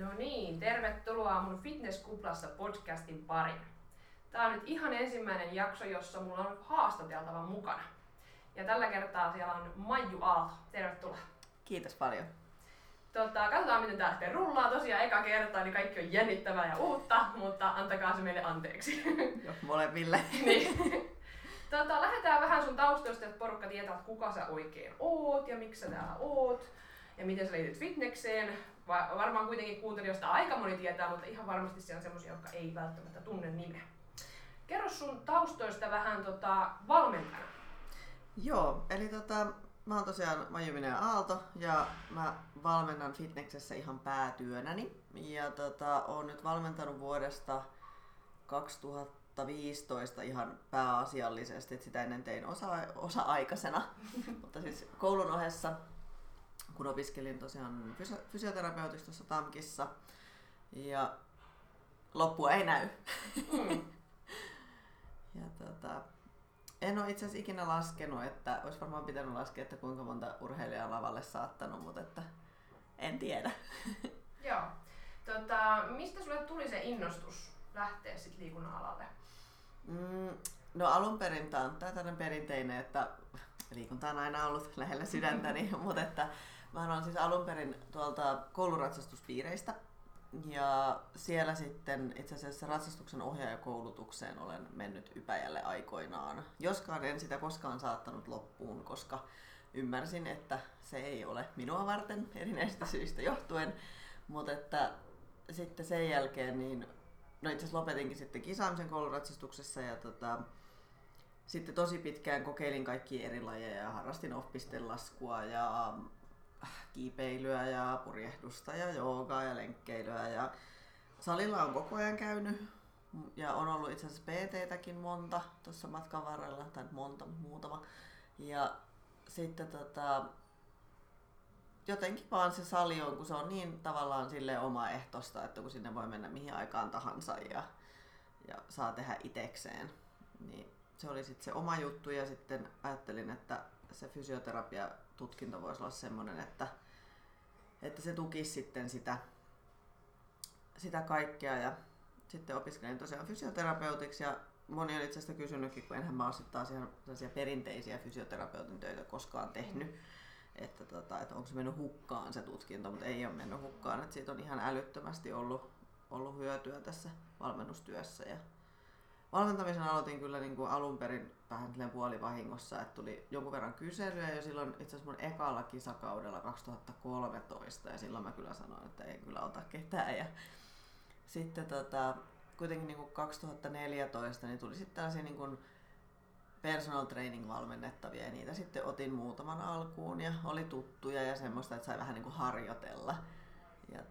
No niin, tervetuloa mun Fitnesskuplassa podcastin pariin. Tää on nyt ihan ensimmäinen jakso, jossa mulla on haastateltava mukana. Ja tällä kertaa siellä on Maiju Aalto. Tervetuloa. Kiitos paljon. Katsotaan miten tää sitten rullaa. Tosiaan eka kertaa, niin kaikki on jännittävää ja uutta, mutta antakaa se meille anteeksi. Joo, molemmille. Niin. Lähdetään vähän sun taustoista, että porukka tietää, että kuka sä oikein oot ja miksi sä täällä oot. Ja miten sä liityt fitnekseen. Varmaan kuitenkin kuuntelijoista aika moni tietää, mutta ihan varmasti siellä on semmosia, jotka ei välttämättä tunne nimeä. Kerro sun taustoista vähän valmentajana. Joo, eli mä oon tosiaan Maiju Aalto ja mä valmennan fitneksessä ihan päätyönäni. Ja oon nyt valmentanut vuodesta 2015 ihan pääasiallisesti, että sitä ennen tein osa-aikaisena, mutta siis koulun ohessa. Kun opiskelin tosiaan fysioterapeutiksi tuossa TAMKissa ja loppua ei näy. Ja en ole itse asiassa ikinä laskenut, että olisi varmaan pitänyt laskea, että kuinka monta urheilijaa lavalle saattanut, mutta että en tiedä. Joo. Mistä sulle tuli se innostus lähteä sit liikunnan alalle? No alun perin tämä on tällainen perinteinen, että liikunta on aina ollut lähellä sydäntäni, mutta että mä olen siis alun perin tuolta kouluratsastuspiireistä ja siellä sitten itse asiassa ratsastuksen ohjaajakoulutukseen olen mennyt Ypäjälle aikoinaan. Joskaan en sitä koskaan saattanut loppuun, koska ymmärsin, että se ei ole minua varten erinäistä syistä johtuen, mutta että sitten sen jälkeen niin no itse asiassa lopetinkin sitten kisaamisen kouluratsastuksessa ja sitten tosi pitkään kokeilin kaikkia eri lajeja ja harrastin off-pistelaskua ja kiipeilyä ja purjehdusta ja joogaa ja lenkkeilyä ja salilla on koko ajan käynyt ja on ollut itse asiassa PT-täkin monta tuossa matkan varrella tai muutama ja sitten jotenkin vaan se sali on, kun se on niin tavallaan silleen omaehtoista, että kun sinne voi mennä mihin aikaan tahansa ja saa tehdä itekseen, niin se oli sitten se oma juttu ja sitten ajattelin, että se fysioterapiatutkinto voisi olla semmoinen, että se tukisi sitten sitä kaikkea ja sitten opiskelin tosiaan fysioterapeutiksi ja moni on itse asiassa kysynytkin, kun enhän mä ole sitten taas ihan sellaisia perinteisiä fysioterapeutin töitä koskaan tehnyt, että onko se mennyt hukkaan se tutkinto, mutta ei ole mennyt hukkaan, että siitä on ihan älyttömästi ollut hyötyä tässä valmennustyössä ja valmentamisen aloitin kyllä niin kuin alun perin vähän puolivahingossa, että tuli jonkun verran kyselyä jo silloin itse asiassa mun ekalla kisakaudella 2013 ja silloin mä kyllä sanoin, että ei kyllä ota ketään ja sitten kuitenkin niin kuin 2014 niin tuli sitten tällaisia niin kuin personal training valmennettavia ja niitä sitten otin muutaman alkuun ja oli tuttuja ja semmoista, että sai vähän niin kuin harjoitella. Ja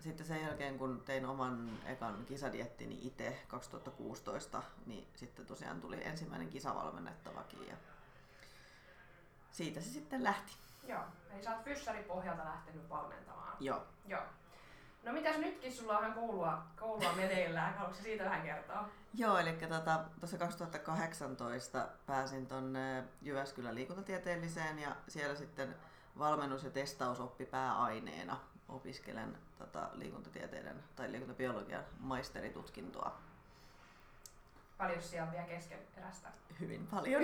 sitten sen jälkeen, kun tein oman ekan kisadiettini itse 2016, niin sitten tosiaan tuli ensimmäinen kisavalmennettavakin ja siitä se sitten lähti. Joo, eli sä oot fyssaripohjalta lähtenyt valmentamaan. Joo. No mitäs nytkin sulla on ihan koulua meneillään, haluatko siitä vähän kertoa? Joo, eli tuossa 2018 pääsin tuonne Jyväskylän liikuntatieteelliseen ja siellä sitten valmennus- ja testausoppi pääaineena. Opiskelen liikuntatieteiden tai liikuntabiologian maisteritutkintoa. Paljon siellä on vielä keskeneräistä? Hyvin paljon.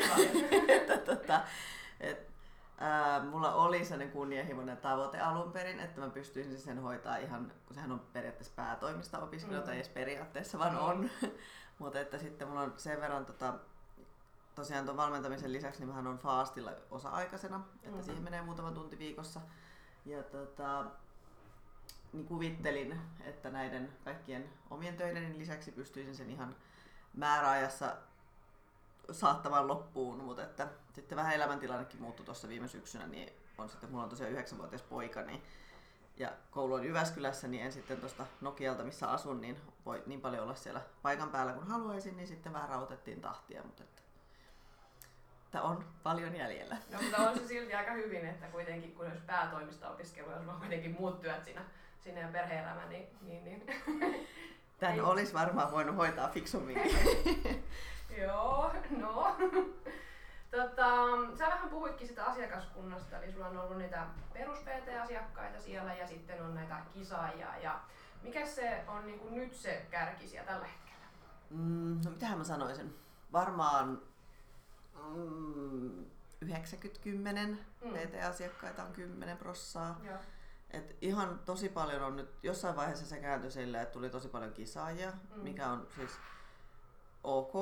Mulla oli sellainen kunnianhimoinen tavoite alun perin, että mä pystyisin sen hoitaa ihan, kun sehän on periaatteessa päätoimista opiskelua, tai edes periaatteessa vaan on. Mutta että sitten mulla on sen verran tosiaan tuon valmentamisen lisäksi, niin mähän on faastilla osa-aikaisena, että siihen menee muutama tunti viikossa. Ja niin kuvittelin, että näiden kaikkien omien töiden lisäksi pystyisin sen ihan määräajassa saattamaan loppuun, mutta että sitten vähän elämäntilannekin muuttui tuossa viime syksynä, niin on sitten, mulla on tosiaan 9-vuotias poika, niin, ja koulu on Jyväskylässä, niin en sitten tuosta Nokialta, missä asun, niin voi niin paljon olla siellä paikan päällä kuin haluaisin, niin sitten vähän rautettiin tahtia, mutta on paljon jäljellä. No, mutta on se silti aika hyvin, että kuitenkin kun olisi päätoimista opiskelua, jos on kuitenkin muut työt sinne ja perhe-elämä, niin. Tän olisi varmaan voinut hoitaa fiksumminkin. Joo, no. Sä vähän puhuitkin sitä asiakaskunnasta, eli sulla on ollut niitä perus-PT-asiakkaita siellä ja sitten on näitä kisaajia. Ja mikä se on niin kuin nyt se kärki siellä tällä hetkellä? No mitähän mä sanoisin? Varmaan 90-10 PT-asiakkaita on 10%. Joo. Et ihan tosi paljon on nyt, jossain vaiheessa se kääntyi sille, että tuli tosi paljon kisaajia, mikä on siis ok,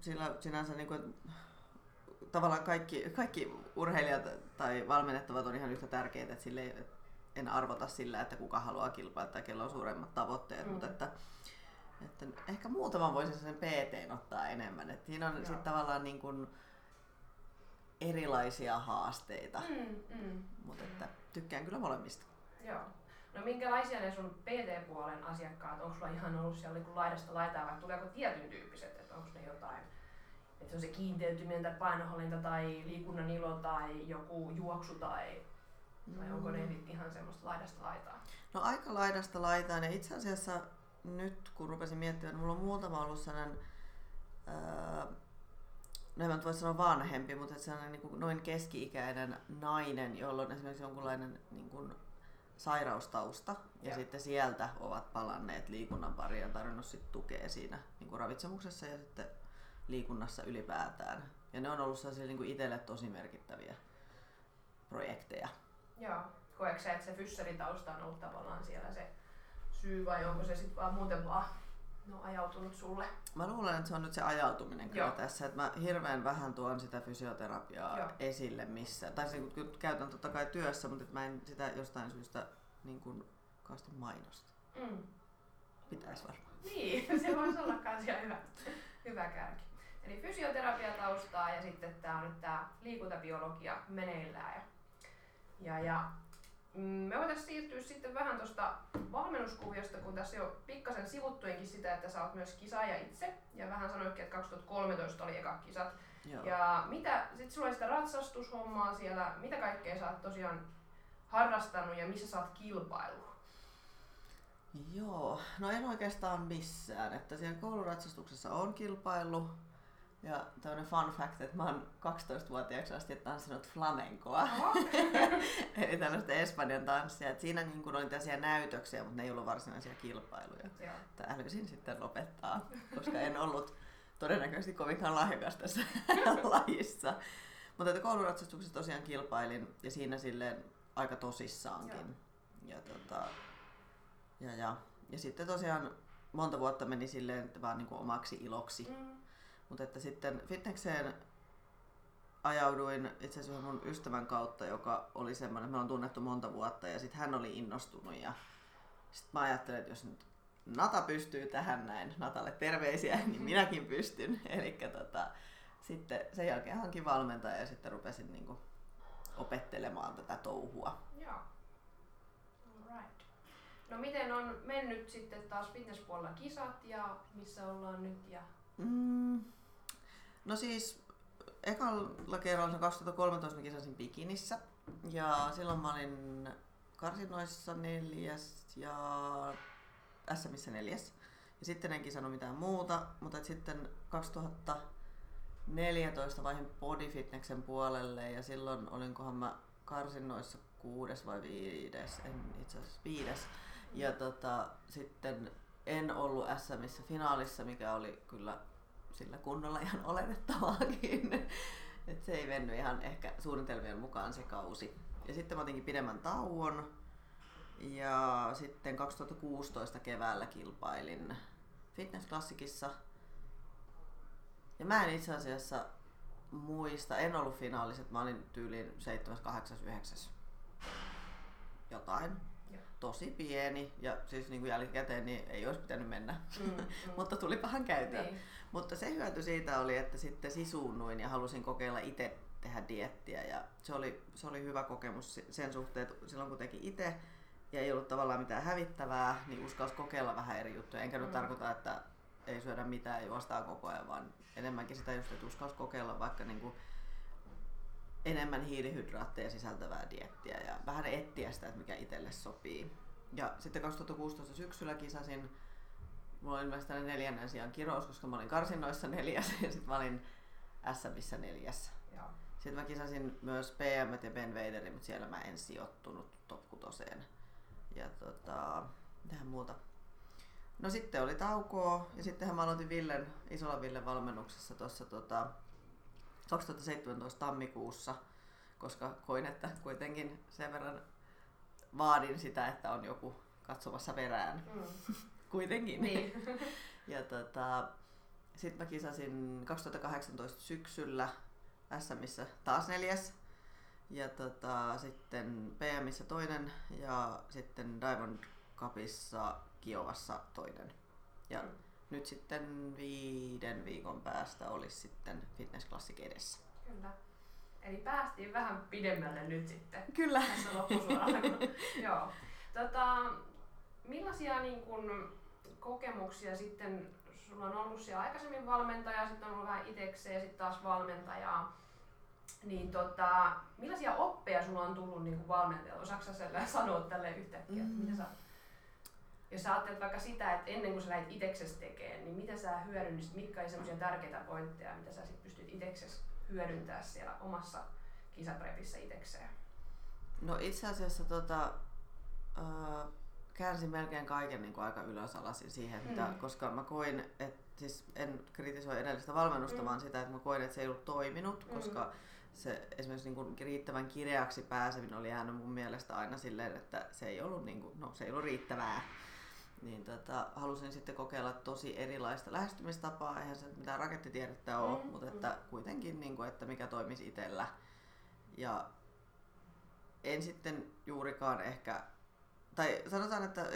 sillä sinänsä niin kuin, tavallaan kaikki urheilijat tai valmennettavat on ihan yhtä tärkeitä, että sille en arvota sillä, että kuka haluaa kilpailla tai kello on suuremmat tavoitteet, mutta että ehkä muutaman voisin sen PT:n ottaa enemmän, että siinä on sitten tavallaan niin kuin erilaisia haasteita, mutta että tykkään kyllä molemmista. Joo. No minkälaisia ne sun PT-puolen asiakkaat, onko sulla ihan ollut siellä laidasta laitaan vai tuleeko tietyn tyyppiset, että onko ne jotain, että se on se kiinteytyminen tai painohallinta tai liikunnan ilo tai joku juoksu tai onko ne ihan semmoista laidasta laitaan? No aika laidasta laitaan ja itse asiassa nyt kun rupesin miettimään, että mulla on muutama ollut sellainen, no en mä nyt voi sanoa vanhempi, mutta sellainen niin kuin noin keski-ikäinen nainen, jolla on esimerkiksi jonkunlainen niin kuin sairaustausta ja sitten sieltä ovat palanneet liikunnan pariin ja tarvinnut sit tukea siinä niin kuin ravitsemuksessa ja sitten liikunnassa ylipäätään. Ja ne on ollut sellaisia niin kuin itselle tosi merkittäviä projekteja. Joo. Koetko sä, että se fysseritausta on ollut tavallaan siellä se syy vai onko se sitten vaan muuten vaan ajautunut sulle? Mä luulen, että se on nyt se ajautuminen kyllä tässä. Että mä hirveän vähän tuon sitä fysioterapiaa esille missään. Tai se käytän totta kai työssä, mutta mä en sitä jostain syystä niin kuin kauheasti mainosta. Pitäis varmaan. Niin, se voisi olla kans ihan hyvä kärki. Eli fysioterapia taustaa ja sitten tää on nyt tää liikuntabiologia meneillään. Ja me voitaisiin siirtyä sitten vähän tuosta valmennuskuviosta, kun tässä jo pikkasen sivuttuinkin sitä, että sä oot myös kisaaja itse ja vähän sanoitkin, että 2013 oli eka kisat. Joo. Ja mitä, sit sulla oli sitä ratsastushommaa siellä, mitä kaikkea sä oot tosiaan harrastanut ja missä sä oot kilpaillut? Joo, no en oikeastaan missään, että siellä kouluratsastuksessa on kilpaillut. Ja tämmönen fun fact, että mä oon 12-vuotiaaksi asti tanssinut flamenkoa, eli tällaista Espanjan tanssia. Et siinä niin kun oli tällaisia näytöksiä, mutta ne ei ollut varsinaisia kilpailuja. Älysin sitten lopettaa, koska en ollut todennäköisesti kovinkaan lahjakas tässä lajissa. Mutta kouluratsastuksessa tosiaan kilpailin ja siinä silleen aika tosissaankin. Ja sitten tosiaan monta vuotta meni silleen vaan niin kuin omaksi iloksi. Mutta että sitten fitnekseen ajauduin itse asiassa mun ystävän kautta, joka oli semmoinen, että me on tunnettu monta vuotta ja sitten hän oli innostunut ja sitten mä ajattelin, että jos nyt Nata pystyy tähän näin, Natalle terveisiä, niin minäkin pystyn. Elikkä sitten sen jälkeen hankin valmentaja ja sitten rupesin niinku opettelemaan tätä touhua. Joo. Alright. No miten on mennyt sitten taas fitnesspuolella kisat ja missä ollaan nyt ja... No siis ekalla kerralla 2013 mä kisasin bikinissä ja silloin mä olin karsinnoissa 4. ja SMissä 4. Ja sitten en kisannut mitään muuta, mutta sitten 2014 vaihin bodyfitnessen puolelle ja silloin olinkohan mä karsinnoissa 6. vai 5. en itse asiassa 5. Ja sitten en ollut SMissä finaalissa, mikä oli kyllä sillä kunnolla ihan oletettavaakin. Et se ei mennyt ihan ehkä suunnitelmien mukaan se kausi. Ja sitten mä otinkin pidemmän tauon. Ja sitten 2016 keväällä kilpailin fitnessklassikissa. Ja mä en itse asiassa muista, en ollut finaaliset, mä olin tyyliin 7., 8., 9. jotain. Tosi pieni ja siis niin kuin jälkikäteen niin ei olisi pitänyt mennä, mutta tulipahan käyttöön. Niin. Mutta se hyöty siitä oli, että sitten sisuunnuin ja halusin kokeilla itse tehdä dieettiä ja se oli hyvä kokemus sen suhteen, että silloin kun teki itse ja ei ollut tavallaan mitään hävittävää, niin uskalsi kokeilla vähän eri juttuja. Enkä nyt tarkoita, että ei syödä mitään ja juostaa koko ajan, vaan enemmänkin sitä just, että uskalsi kokeilla vaikka niin kuin enemmän hiilihydraatteja sisältävää dieettiä ja vähän etsiä sitä, että mikä itselle sopii. Ja sitten 2016 syksyllä kisasin, mulla oli myös tällainen 4. sijan kirous, koska mä olin karsinnoissa 4. ja sitten mä olin SMissä 4. Sitten mä kisasin myös PM:t ja Ben Waderin, mutta siellä mä en sijoittunut top-kutoseen. Ja mitähän muuta. No sitten oli taukoa ja sittenhän mä aloitin Isolan Villen valmennuksessa tuossa 2017 tammikuussa, koska koin, että kuitenkin sen verran vaadin sitä, että on joku katsomassa perään. Mm. Kuitenkin. Niin. Ja sitten mä kisasin 2018 syksyllä SMissä taas 4. Ja sitten PMissä 2 ja sitten Diamond Cupissa Kiovassa 2. Ja nyt sitten 5 viikon päästä olisi sitten fitnessklassik edessä. Kyllä. Eli päästiin vähän pidemmälle nyt sitten. Kyllä. Tässä loppusuoralla. Joo. Millaisia niin kun, kokemuksia sitten sulla on ollut siellä aikaisemmin valmentajaa, sitten on ollut vähän itekseen ja sitten taas valmentajaa. Niin millaisia oppeja sulla on tullut niin valmentajalta? Osaatko sä sanoa tälleen yhtäkkiä? Mm-hmm. Mitä sä, jos sä ajattelet vaikka sitä, että ennen kuin sä lähdet iteksesi tekemään, niin mitä sä hyödynnist, mitkä oli semmoisia tärkeitä pointteja, mitä sä sit pystyt iteksesi hyödyntämään siellä omassa kisaprepissä itekseen? No itse asiassa käänsin melkein kaiken niin kuin aika ylösalaisin siihen, että, koska mä koin, että siis en kritisoi edellistä valmennusta, vaan sitä, että mä koin, että se ei ollut toiminut, koska se esimerkiksi niin kuin riittävän kireäksi pääseminen oli jäänyt mun mielestä aina silleen, että se ei ollut, niin kuin, no, se ei ollut riittävää. Niin, halusin sitten kokeilla tosi erilaista lähestymistapaa, eihän se mitään rakettitiedettä ole, mutta että kuitenkin, niin kuin, että mikä toimisi itsellä. Ja en sitten juurikaan ehkä, tai sanotaan, että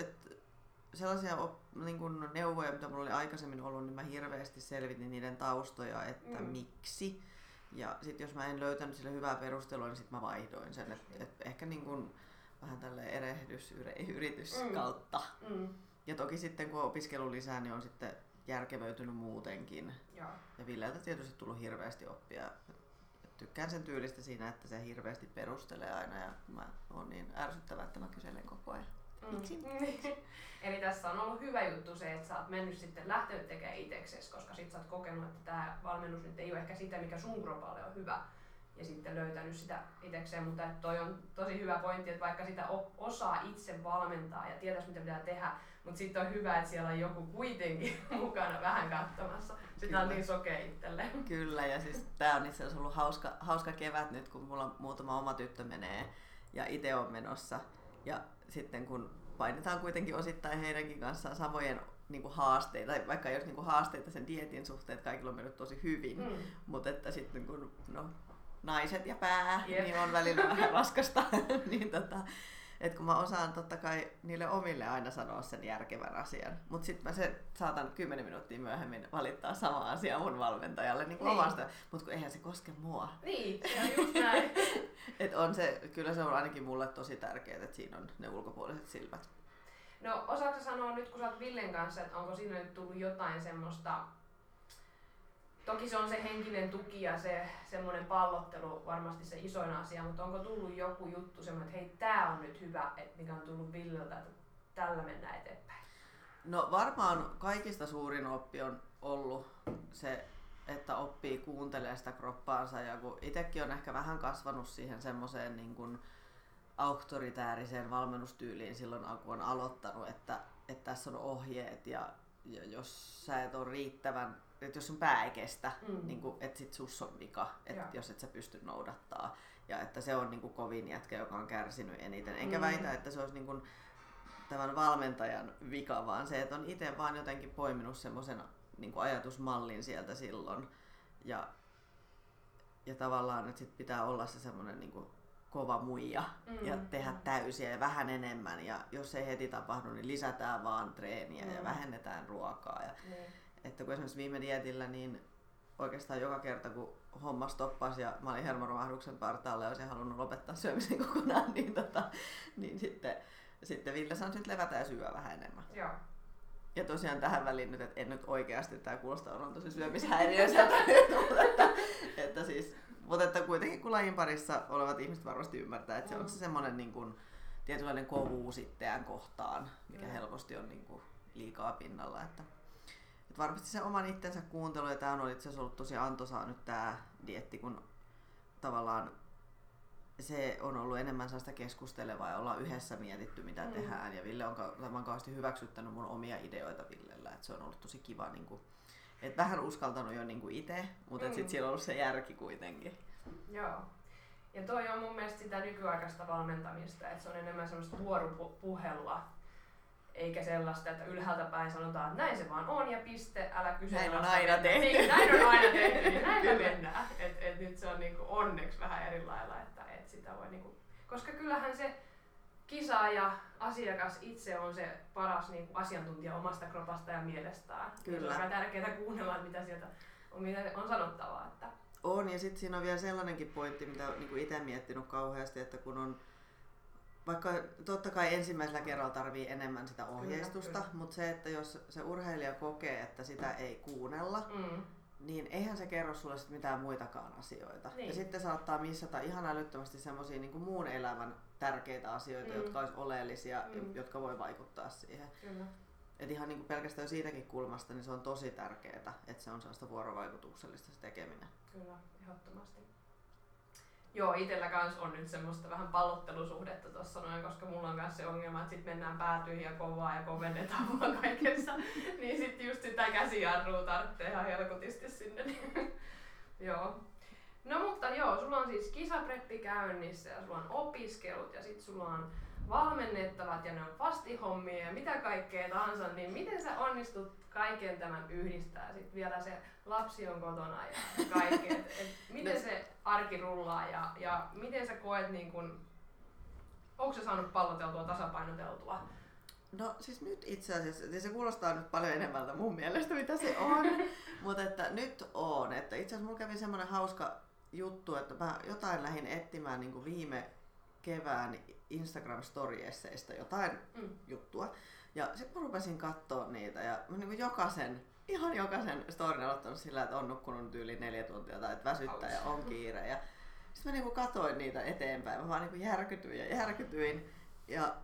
sellaisia niin kuin neuvoja, mitä mulla oli aikaisemmin ollut, niin mä hirveästi selvitin niiden taustoja, että miksi. Ja sitten jos mä en löytänyt sille hyvää perustelua, niin sitten mä vaihdoin sen. Et ehkä niin kuin vähän tälleen erehdysyritys kautta. Mm. Ja toki sitten kun on opiskelu lisää, niin on sitten järkevöitynyt muutenkin. Ja Villeltä tietysti tullut hirveästi oppia. Tykkään sen tyylistä siinä, että se hirveästi perustelee aina ja mä oon niin ärsyttävää, että mä kyselen koko ajan. Eli tässä on ollut hyvä juttu se, että sä oot mennyt sitten lähtenyt tekemään itseksesi, koska sit sä oot kokenut, että tää valmennus nyt ei ole ehkä sitä, mikä sun kropalle on hyvä, ja sitten löytänyt sitä itsekseen, mutta toi on tosi hyvä pointti, että vaikka sitä osaa itse valmentaa ja tietäisi, mitä pitää tehdä, mutta sitten on hyvä, että siellä on joku kuitenkin mukana vähän katsomassa. Sitä on niin sokea itselleen. Kyllä, ja siis tää on itse asiassa ollut hauska kevät nyt, kun mulla muutama oma tyttö menee ja itse on menossa. Ja sitten kun painetaan kuitenkin osittain heidänkin kanssaan samojen niin kuin haasteita, tai vaikka jos niin kuin haasteita sen dieetin suhteen, että kaikilla on mennyt tosi hyvin, mutta että sitten kun naiset ja pää, niin on välillä vähän raskasta, niin että kun mä osaan totta kai niille omille aina sanoa sen järkevän asian, mutta sitten mä sen saatan 10 minuuttia myöhemmin valittaa sama asia mun valmentajalle niin kuin omasta, mutta eihän se koske mua. Niin, se on just näin. Et on se, kyllä se on ainakin mulle tosi tärkeää, että siinä on ne ulkopuoliset silmät. No osaatko sanoa nyt, kun sä oot Villen kanssa, että onko siinä nyt tullut jotain semmoista, toki se on se henkinen tuki ja se semmoinen pallottelu varmasti se isoin asia, mutta onko tullut joku juttu semmoinen, että hei tää on nyt hyvä, että mikä on tullut Villeltä, että tällä mennään eteenpäin? No varmaan kaikista suurin oppi on ollut se, että oppii kuuntelemaan sitä kroppaansa ja kun itsekin on ehkä vähän kasvanut siihen semmoiseen niin kuin auktoritääriseen valmennustyyliin silloin kun on aloittanut, että tässä on ohjeet ja jos sä et ole riittävän, että jos sun pää ei kestä, niin kuin, että sit sus on vika, että jos et sä pysty noudattaa ja että se on niin kuin kovin jätkä, joka on kärsinyt eniten. Enkä väitä, että se olisi niin kuin tämän valmentajan vika, vaan se, että on itse vaan jotenkin poiminut semmoisen niin kuin ajatusmallin sieltä silloin ja tavallaan nyt sit pitää olla se semmoinen niin kuin kova muija ja tehdä täysiä ja vähän enemmän ja jos ei heti tapahdu, niin lisätään vaan treeniä ja vähennetään ruokaa ja että kun esimerkiksi viime dietillä, niin oikeastaan joka kerta kun homma stoppasi ja mä olin hermoromahduksen partaalla ja olisin halunnut lopettaa syömisen kokonaan, niin, niin sitten Ville sanoi, että levätä ja syö vähän enemmän. Joo. Ja tosiaan tähän väliin nyt, että en nyt oikeasti, tää kuulostaa on tosi syömishäiriöisiä, että siis, mutta että kuitenkin kun lajin parissa olevat ihmiset varmasti ymmärtää, että se on se semmoinen niin kuin tietynlainen kovuus itseään kohtaan, mikä helposti on niin kuin liikaa pinnalla. Että varmasti se oman itsensä kuuntelu, ja tämä on itse asiassa ollut tosi antoisaa nyt tämä dieetti, kun tavallaan se on ollut enemmän sellaista keskustelevaa ja ollaan yhdessä mietitty mitä tehdään. Ja Ville on kauheasti hyväksyttänyt mun omia ideoita Villellä, että se on ollut tosi kiva. Niin kuin, et vähän uskaltanut jo niin kuin itse, mutta sitten siellä on ollut se järki kuitenkin. Joo. Ja toi on mun mielestä sitä nykyaikaista valmentamista, että se on enemmän semmoista vuoropuhelua, eikä sellaista, että ylhäältä päin sanotaan, että näin se vaan on ja piste, älä kyseenalaista. Näin on aina tehty, niin näin mennään. Et nyt se on niinku onneksi vähän eri lailla, että sitä voi niinku, koska kyllähän se kisa ja asiakas itse on se paras niinku asiantuntija omasta kropasta ja mielestään. Kyllä. Se on tärkeää kuunnella, mitä sieltä on, mitä on sanottavaa. Että on, ja sitten siinä on vielä sellainenkin pointti, mitä olen niinku itse miettinyt kauheasti, että kun on vaikka totta kai ensimmäisellä kerralla tarvii enemmän sitä ohjeistusta, mutta se, että jos se urheilija kokee, että sitä ei kuunnella, niin eihän se kerro sulle mitään muitakaan asioita. Niin. Ja sitten saattaa missata ihan älyttömästi semmosia niin kuin muun elämän tärkeitä asioita, jotka olisi oleellisia, jotka voi vaikuttaa siihen. Kyllä. Et ihan niin kuin pelkästään siitäkin kulmasta, niin se on tosi tärkeää, että se on sellaista vuorovaikutuksellista se tekeminen. Kyllä, ehdottomasti. Joo, itellä kans on nyt semmoista vähän pallottelusuhdetta tossa noin, koska mulla on kans se ongelma, että sit mennään päätyihin ja kovaa ja kovennetaan vaan kaikessa. Niin sit just sitä käsijarrua tarvitsee ihan helkotisti sinne. Joo. No mutta joo, sulla on siis kisapreppi käynnissä ja sulla on opiskelut ja sit sulla on valmennettavat ja ne on vastihommia ja mitä kaikkea tahansa, niin miten sä onnistut kaiken tämän yhdistää? Sitten vielä se lapsi on kotona ja kaikkea. Miten se arki rullaa ja miten sä koet, niin kun, onko sä saanut palloteltua, tasapainoteltua? No siis nyt itse asiassa, se kuulostaa nyt paljon enemmältä mun mielestä mitä se on, mutta että nyt on. Että itse asiassa mulla kävi semmoinen hauska juttu, että mä jotain lähdin etsimään niin kuin viime kevään Instagram-story-esseistä jotain juttua. Ja sitten mä rupesin katsoa niitä ja mä niin kuin ihan jokaisen storin aloittanut sillä, että on nukkunut yli 4 tuntia tai että väsyttää ja on kiire. Ja sitten mä niin kuin katsoin niitä eteenpäin. Mä vaan niin kuin järkytyin. Ja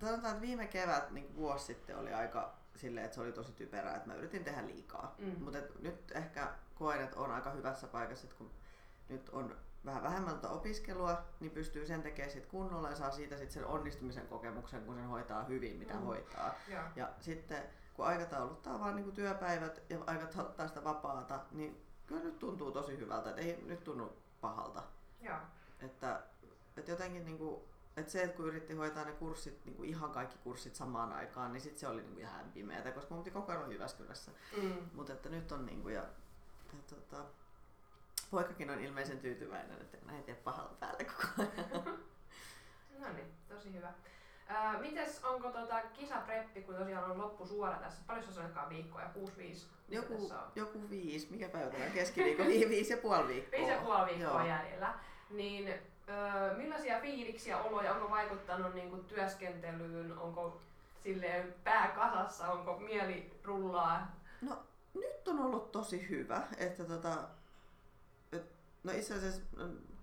sanotaan, että viime kevät niin kuin vuosi sitten oli aika silleen, että se oli tosi typerää, että mä yritin tehdä liikaa. Mutta nyt ehkä koen, että on aika hyvässä paikassa, että kun nyt on vähän vähemmältä opiskelua, niin pystyy sen tekemään sit kunnolla ja saa siitä sit sen onnistumisen kokemuksen, kun sen hoitaa hyvin, mitä hoitaa. Yeah. Ja sitten kun aikatauluttaa vaan niin kuin työpäivät ja aikatauluttaa sitä vapaata, niin kyllä nyt tuntuu tosi hyvältä, et ei nyt tunnu pahalta. Yeah. Että jotenkin niin kuin, että se, että kun yritti hoitaa ne kurssit, niin kuin ihan kaikki kurssit samaan aikaan, niin sit se oli niin kuin ihan pimeätä, koska mun piti koko ajan Jyväskylässä. Mutta että nyt on niin kuin, ja poikakin on ilmeisen tyytyväinen, että näin tee pahalla päälle koko ajan. No niin, tosi hyvä. Mites onko kisapreppi, kun tosiaan on loppusuora tässä? Paljon se on viikkoja? 6-5? Joku 5, mikä päivä keskiviikko? 5,5 viikkoa. 5,5 viikkoa jäljellä. Niin, millaisia fiiliksiä, oloja, onko vaikuttanut niin kuin työskentelyyn? Onko silleen pää kasassa? Onko mieli rullaa? No nyt on ollut tosi hyvä. Että no itse asiassa,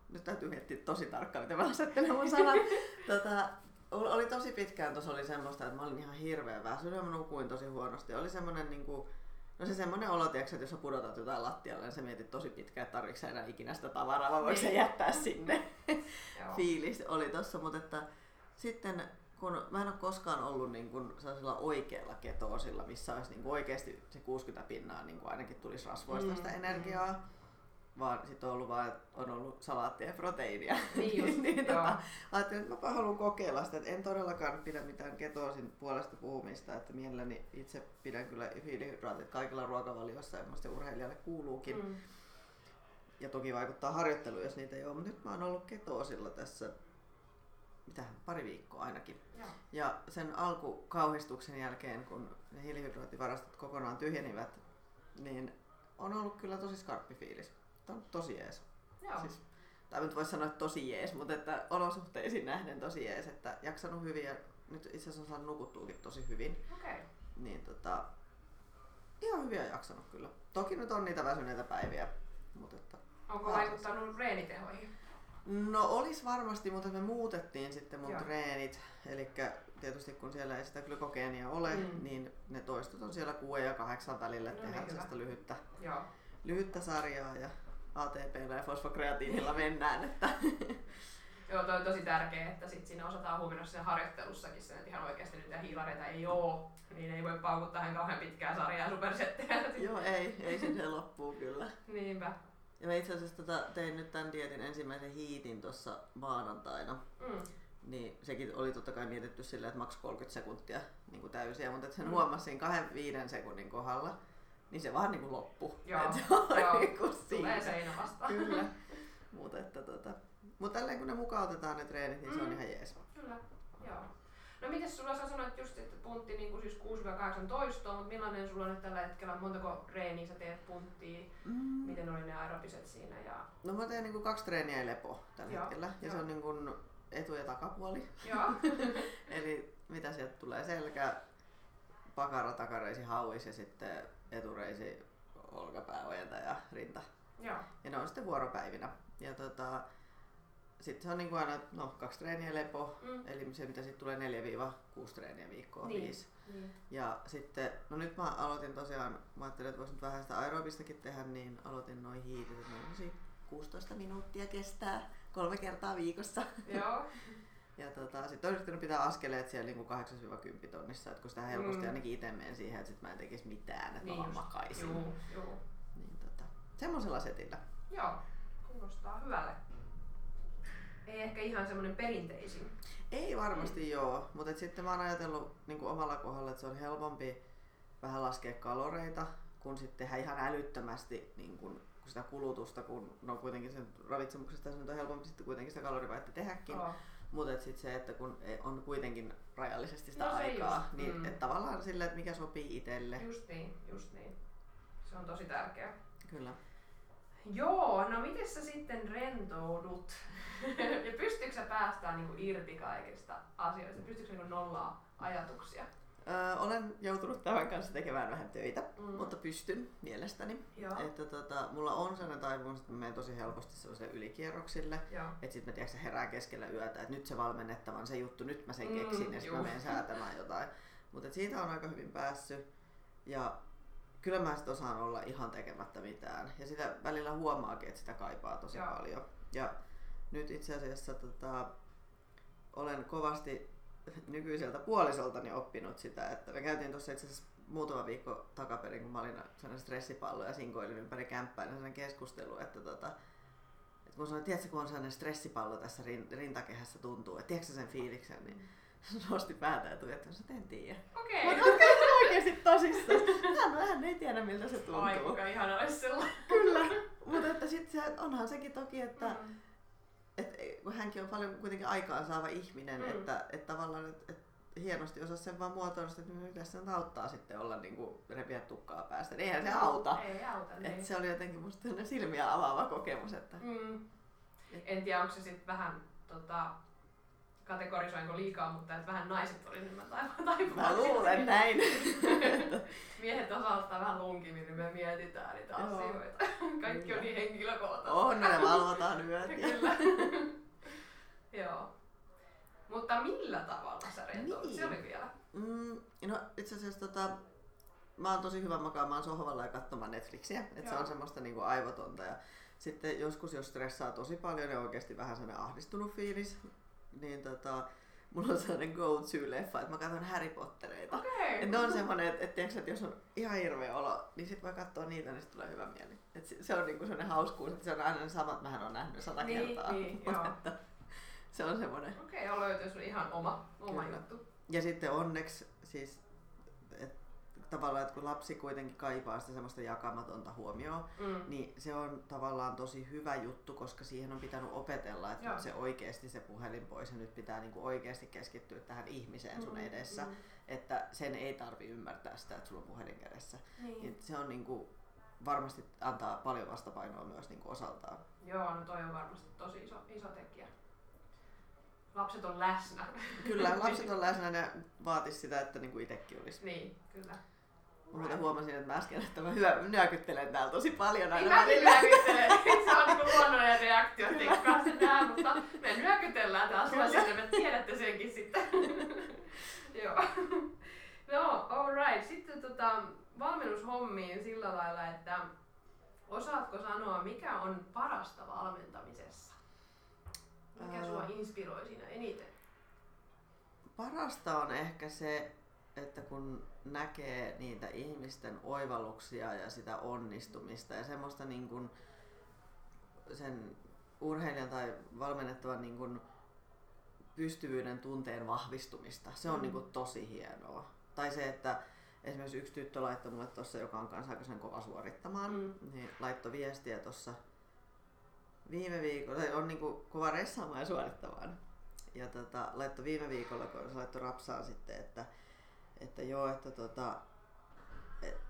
nyt täytyy miettiä tosi tarkkaan, miten mä asettelen mun sanat. Oli tosi pitkään, tuossa oli semmoista, että mä olin ihan hirveän väsynyt, mä nukuin tosi huonosti. Oli semmoinen niinku, no se semmoinen olo, tiiäks, että jos sä pudotat jotain lattialle, niin sä mietit tosi pitkään, että tarvitsetko sä enää ikinä sitä tavaraa, vai voiko sä jättää sinne. Fiilis oli tossa, mutta että sitten kun mä en ole koskaan ollut niin kuin sellaisella oikealla ketoosilla, missä olisi niin kuin oikeasti se 60% niin kuin ainakin tulisi rasvoista sitä energiaa. Vaan sit on ollut, salaattia ja proteiinia. Niin just, niin, ajattelin, että mä haluan kokeilla sitä, että en todellakaan pidä mitään ketoosin puolesta puhumista, että mielelläni itse pidän kyllä hiilihydraatit kaikilla ruokavaliossa ja musta urheilijalle kuuluukin. Ja toki vaikuttaa harjoitteluun, jos niitä ei ole, mutta nyt mä oon ollut ketoosilla tässä mitähän, 2 viikkoa ainakin. Ja sen alkukauhistuksen jälkeen, kun ne hiilihydraattivarastot kokonaan tyhjenivät, niin on ollut kyllä tosi skarppi fiilis. On tosi jees. Siis, tai nyt voisi sanoa, että tosi jees, mutta että olosuhteisiin nähden tosi jees, että jaksanut hyvin ja nyt itse asiassa on saanut nukuttuukin tosi hyvin. Okay. Niin ihan hyviä jaksanut kyllä. Toki nyt on niitä väsyneitä päiviä. Mutta että onko vaikuttanut treenitehoihin? No olis varmasti, mutta me muutettiin sitten mun treenit. Elikkä tietysti kun siellä ei sitä glykogeenia ole, niin ne toistot on siellä 6 ja 8 välillä, että tehdään lyhyttä sarjaa. Ja ATP:llä ja fosfokreatiinilla mennään. Että. Joo, toi on tosi tärkeää, että sit siinä osataan huomioida sen harjoittelussakin sen, että ihan oikeasti nyt ja hiilareita ei oo, niin ei voi paukuttaa ihan kauhean pitkää sarjaa supersettejä. Joo, ei se loppuu kyllä. Niinpä. Ja mä itse asiassa tein nyt tämän dietin ensimmäisen hiitin tuossa maanantaina. Mm. Niin sekin oli totta kai mietitty silleen, että maks 30 sekuntia niin täysiä, mutta sen huomasin 2-5 sekunnin kohdalla, niin se vaan niin loppui. Joo, se joo. Niin tulee seinä vastaan. Kyllä. Mutta tälleen kun ne mukautetaan ne treenit, niin se on ihan jees. Kyllä, joo. No mites sulla, sä sanoit just, että puntti niin siis 6-8 toistoa, mutta millainen sulla on nyt tällä hetkellä, montako treeniä sä teet punttia, miten oli ne aerobiset siinä? Ja... No mä teen niin 2 treeniä lepo tällä hetkellä ja se on niin kuin etu- ja takapuoli. Joo. Eli mitä sieltä tulee? Selkä, pakara, takareisi, hauis ja sitten etureisi, olkapää, ojenta ja rinta. Joo. Ja ne on sitten vuoropäivinä. Ja sitten se on niin kuin aina 2 treeniä lepo, eli se mitä sitten tulee 4-6 treeniä viikkoa, niin. 5. Niin. Ja sitten, no nyt mä aloitin tosiaan, mä ajattelin, että vois nyt vähän sitä aerobistakin tehdä, niin aloitin noin hiitit, että noin 16 minuuttia kestää 3 kertaa viikossa. Joo. Ja sitten on yrittänyt pitää askeleet siellä niin 8-10 tonnissa, että kun sitä helposti ainakin itse menen siihen, että sit mä en tekisi mitään, että niin mä vaan makaisin. Joo. Niin semmoisella setillä. Joo, kuulostaa hyvälle. Ei ehkä ihan semmoinen perinteisin. Ei varmasti joo, mutta sitten mä oon ajatellut niin omalla kohdalla, että se on helpompi vähän laskea kaloreita, kun sitten tehdä ihan älyttömästi niin kun sitä kulutusta, kun no kuitenkin sen ravitsemuksesta on helpompi sitten kuitenkin sitä kalorivaihetta tehdäkin. Oh. Mutta sitten se, että kun on kuitenkin rajallisesti sitä aikaa, just, niin että tavallaan sillä, että mikä sopii itselle. Just niin. Se on tosi tärkeää. Kyllä. Joo, no miten sä sitten rentoudut? Ja pystytkö sä päästään niinku irti kaikista asioista? Pystytkö niinku nollaa ajatuksia? Olen joutunut tämän kanssa tekemään vähän töitä, mutta pystyn mielestäni. Että mulla on sellainen taipumus, että mä menen tosi helposti sellaiselle ylikierroksille. Että sit mä tiedätkö herään keskellä yötä, että nyt se valmennettavan se juttu, nyt mä sen keksin ja sit mä menen säätämään jotain. Mutta siitä on aika hyvin päässyt. Ja kyllä mä sit osaan olla ihan tekemättä mitään ja sitä välillä huomaakin, että sitä kaipaa tosi paljon. Ja nyt itse asiassa olen kovasti nykyiseltä puolisoltani oppinut sitä, että me käytiin tuossa itse asiassa muutama viikko takaperin, kun mä olin stressipallo ja sinkoilin ympäri kämppää, niin sellainen keskustelu, että kun sanoin, tiedätkö kun on sellainen stressipallo tässä rintakehässä tuntuu, että tiedätkö sen fiiliksen, niin nosti päätä ja tuli, että en tiedä. Okei. Mutta oikeesti tosissaan. Vähän ei tiedä miltä se tuntuu. Ai kuinka ihana olisi sellainen. Kyllä. Mutta sitten onhan sekin toki, että kun hänkin on paljon kuitenkin aikaansaava ihminen, että tavallaan että hienosti osaa sen vaan muotoilla, että mitä sen auttaa sitten olla niinku repiä tukkaa päästä. Eihän se auta. Ei auta. Niin. Et se oli jotenkin musta silmiä avaava kokemus. Että... En tiedä, onko se sitten vähän... kategorisoinko liikaa, mutta että vähän naiset oli enemmän taipumaan. Mä luulen näin. Miehet osaltaan vähän lunkimmin, niin me mietitään niitä asioita. Kaikki on niin henkilökohtaista. On, ne valvotaan yöt. Kyllä. Joo. Mutta millä tavalla sä rentoudut? Niin. Se oli vielä. No itse asiassa mä oon tosi hyvä makaamaan sohvalla ja katsomaan Netflixiä. Että se on semmoista niinku aivotonta. Ja sitten joskus, jos stressaa tosi paljon ja oikeesti vähän sellainen ahdistunut fiilis, niin mulla on sellainen go-to-leffa, että mä katson Harry Pottereita. Okay. Ne on semmoinen, että jos on ihan hirveä olo, niin sit voi katsoa niitä, niin sit tulee hyvä mieli. Et se on niinku semmoinen hauskuus, että se on aina ne samat, mähän oon nähnyt 100 kertaa. Niin, se on semmoinen. Okei, löytyy sun ihan oma juttu. Ja sitten onneksi siis, tavallaan, että kun lapsi kuitenkin kaipaa sitä semmoista jakamatonta huomioon, niin se on tavallaan tosi hyvä juttu, koska siihen on pitänyt opetella, että nyt se oikeasti se puhelin pois ja nyt pitää niinku oikeasti keskittyä tähän ihmiseen sun edessä, että sen ei tarvi ymmärtää sitä, että sulla on puhelin kädessä. Niin. Se on niinku, varmasti antaa paljon vastapainoa myös niinku osaltaan. Joo, no toi on varmasti tosi iso tekijä. Lapset on läsnä. Kyllä, lapset on läsnä ja vaatis sitä, että niinku itsekin olisi. Niin, kyllä. Mutta huomasin, että mä äsken, että mä nyökyttelen täällä tosi paljon aina. Mäkin nyökyttelen. Se on niinku luonnollinen reaktio, että ei kukaan se näe, mutta me nyökytellään taas asioita, me tiedätte senkin sitten. Joo. No, alright. Sitten valmennushommiin sillä lailla, että Osaatko sanoa, mikä on parasta valmentamisessa? Mikä sua inspiroi siinä eniten? Parasta on ehkä se, että kun näkee niitä ihmisten oivalluksia ja sitä onnistumista ja semmoista niin kuin sen urheilijan tai valmennettavan niin kuin pystyvyyden tunteen vahvistumista. Se on niin kuin tosi hienoa. Tai se, että esimerkiksi yksi tyttö laittoi mulle tuossa, joka on kanssa aika sen kova suorittamaan, niin laittoi viestiä tuossa viime viikolla, tai on niin kuin kova ressaamaan ja suorittamaan. Ja laittoi viime viikolla, kun se laittoi rapsaan sitten, että joo, että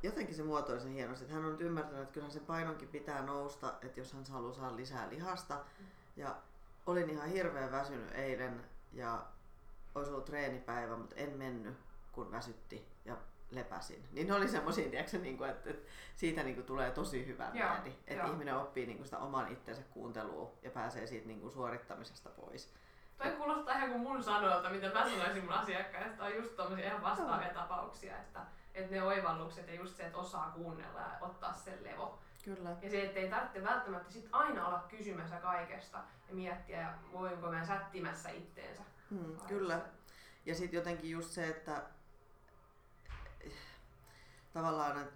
jotenkin se muotoili sen hienosti, että hän on nyt ymmärtänyt, että kyllähän sen painonkin pitää nousta, että jos hän haluaa saada lisää lihasta. Ja olin ihan hirveän väsynyt eilen ja olisi ollut treenipäivä, mutta en mennyt, kun väsytti ja lepäsin. Niin oli semmoisia, tiedätkö, että siitä tulee tosi hyvä mieli, että ihminen oppii sitä oman itsensä kuuntelua ja pääsee siitä suorittamisesta pois. Toi kuulostaa ihan kuin mun sanoilta, mitä mä sanoisin mun asiakkaista, on just tommosia ihan vastaavia tapauksia, että ne oivallukset ja just se, että osaa kuunnella ja ottaa sen levo. Kyllä. Ja se, ettei tarvitse välttämättä sit aina olla kysymässä kaikesta ja miettiä, voinko mä sättimässä itteensä. Kyllä. Ja sit jotenkin just se, että tavallaan,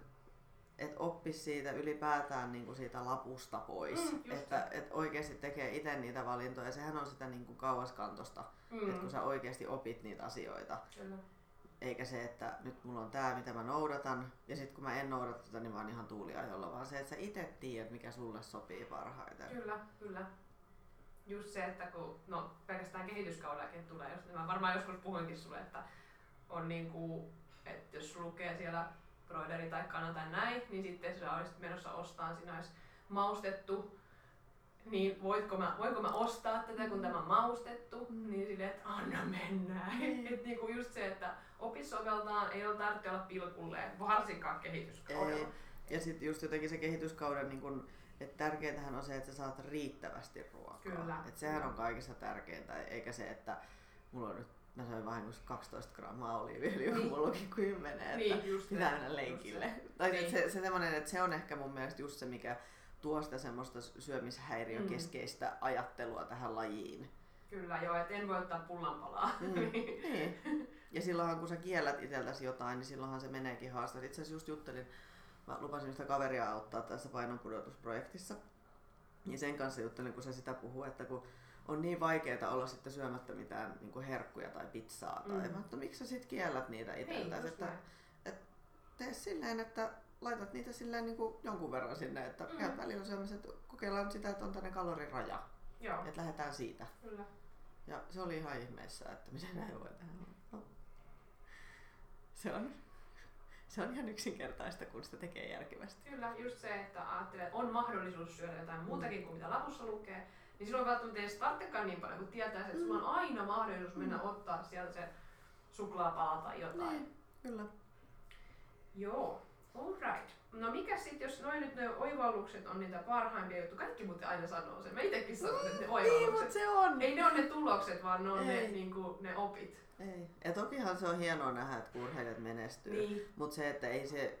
että oppis siitä ylipäätään niinku siitä lapusta pois, että et oikeasti tekee itse niitä valintoja. Sehän on sitä niinku kauaskantosta, että kun sä oikeasti opit niitä asioita. Kyllä. Eikä se, että nyt mulla on tää, mitä mä noudatan, ja sit kun mä en noudata tätä, niin mä oon ihan tuuliajolla, vaan se, että sä ite tiedät, mikä sulle sopii parhaiten. Kyllä, kyllä. Just se, että kun pelkästään kehityskaudellakin tulee, mä varmaan joskus puhuinkin sulle, että on niinku, että jos lukee siellä broideri tai kana tai näin, niin sitten jos olisit menossa ostaan, siinä olisi maustettu, niin voinko mä ostaa tätä, kun tämä on maustettu, niin silleen, että anna mennään. Että niinku just se, että opis soveltaan, ei ole tarvitse olla pilkulleen, varsinkaan kehityskaudella. Ei. Ja sitten just jotenkin se kehityskauden, niin kun, että tärkeintähän on se, että sä saat riittävästi ruokaa. Kyllä. Että sehän on kaikista tärkeintä, eikä se, että mulla on nyt mä söin vahingossa 12 grammaa oliiviöljyä, niin. Mulla onkin 10, niin, että pitää mennä lenkille. Tai niin. se semmoinen, että se on ehkä mun mielestä just se, mikä tuo sitä semmoista syömishäiriökeskeistä ajattelua tähän lajiin. Kyllä joo, et en voi ottaa pullanpalaa. Niin. Ja silloinhan kun sä kiellät itseltäsi jotain, niin silloinhan se meneekin haastamaan. Itse asiassa just juttelin, mä lupasin yhtä kaveria auttaa tässä painonpudotusprojektissa. Niin sen kanssa juttelin, kun se sitä puhuu, että kun on niin vaikeeta olla sitten syömättä mitään niin kuin herkkuja tai pizzaa tai mutta miksi sä sit kiellät niitä itseltäsi, että tee silleen, että laitat niitä silleen niin kuin jonkun verran sinne, että käyt välillä syömässä, että kokeillaan sitä, että on tänne kaloriraja, että lähdetään siitä. Kyllä. Ja se oli ihan ihmeessä, että miten näin voi tehdä. Se on ihan yksinkertaista, kun sitä tekee järkevästi. Kyllä, just se, että ajattelee, että on mahdollisuus syödä jotain muutakin kuin mitä lapussa lukee, niin silloin välttämättä ei edes tarvitsekaan niin paljon, kun tietää, että sulla on aina mahdollisuus mennä ottaa sieltä se suklaapala tai jotain. Niin, kyllä. Joo, alright. No mikä sitten, jos ne oivallukset on niitä parhaimpia juttuja, kaikki muuten aina sanoo sen. Mä itekin sanon, että ne oivallukset. Niin, mutta se on. Ei ne ole ne tulokset, vaan ne on ne opit. Ei. Ja tokihan se on hienoa nähdä, että urheilijat menestyy, niin. Mutta se, että ei se...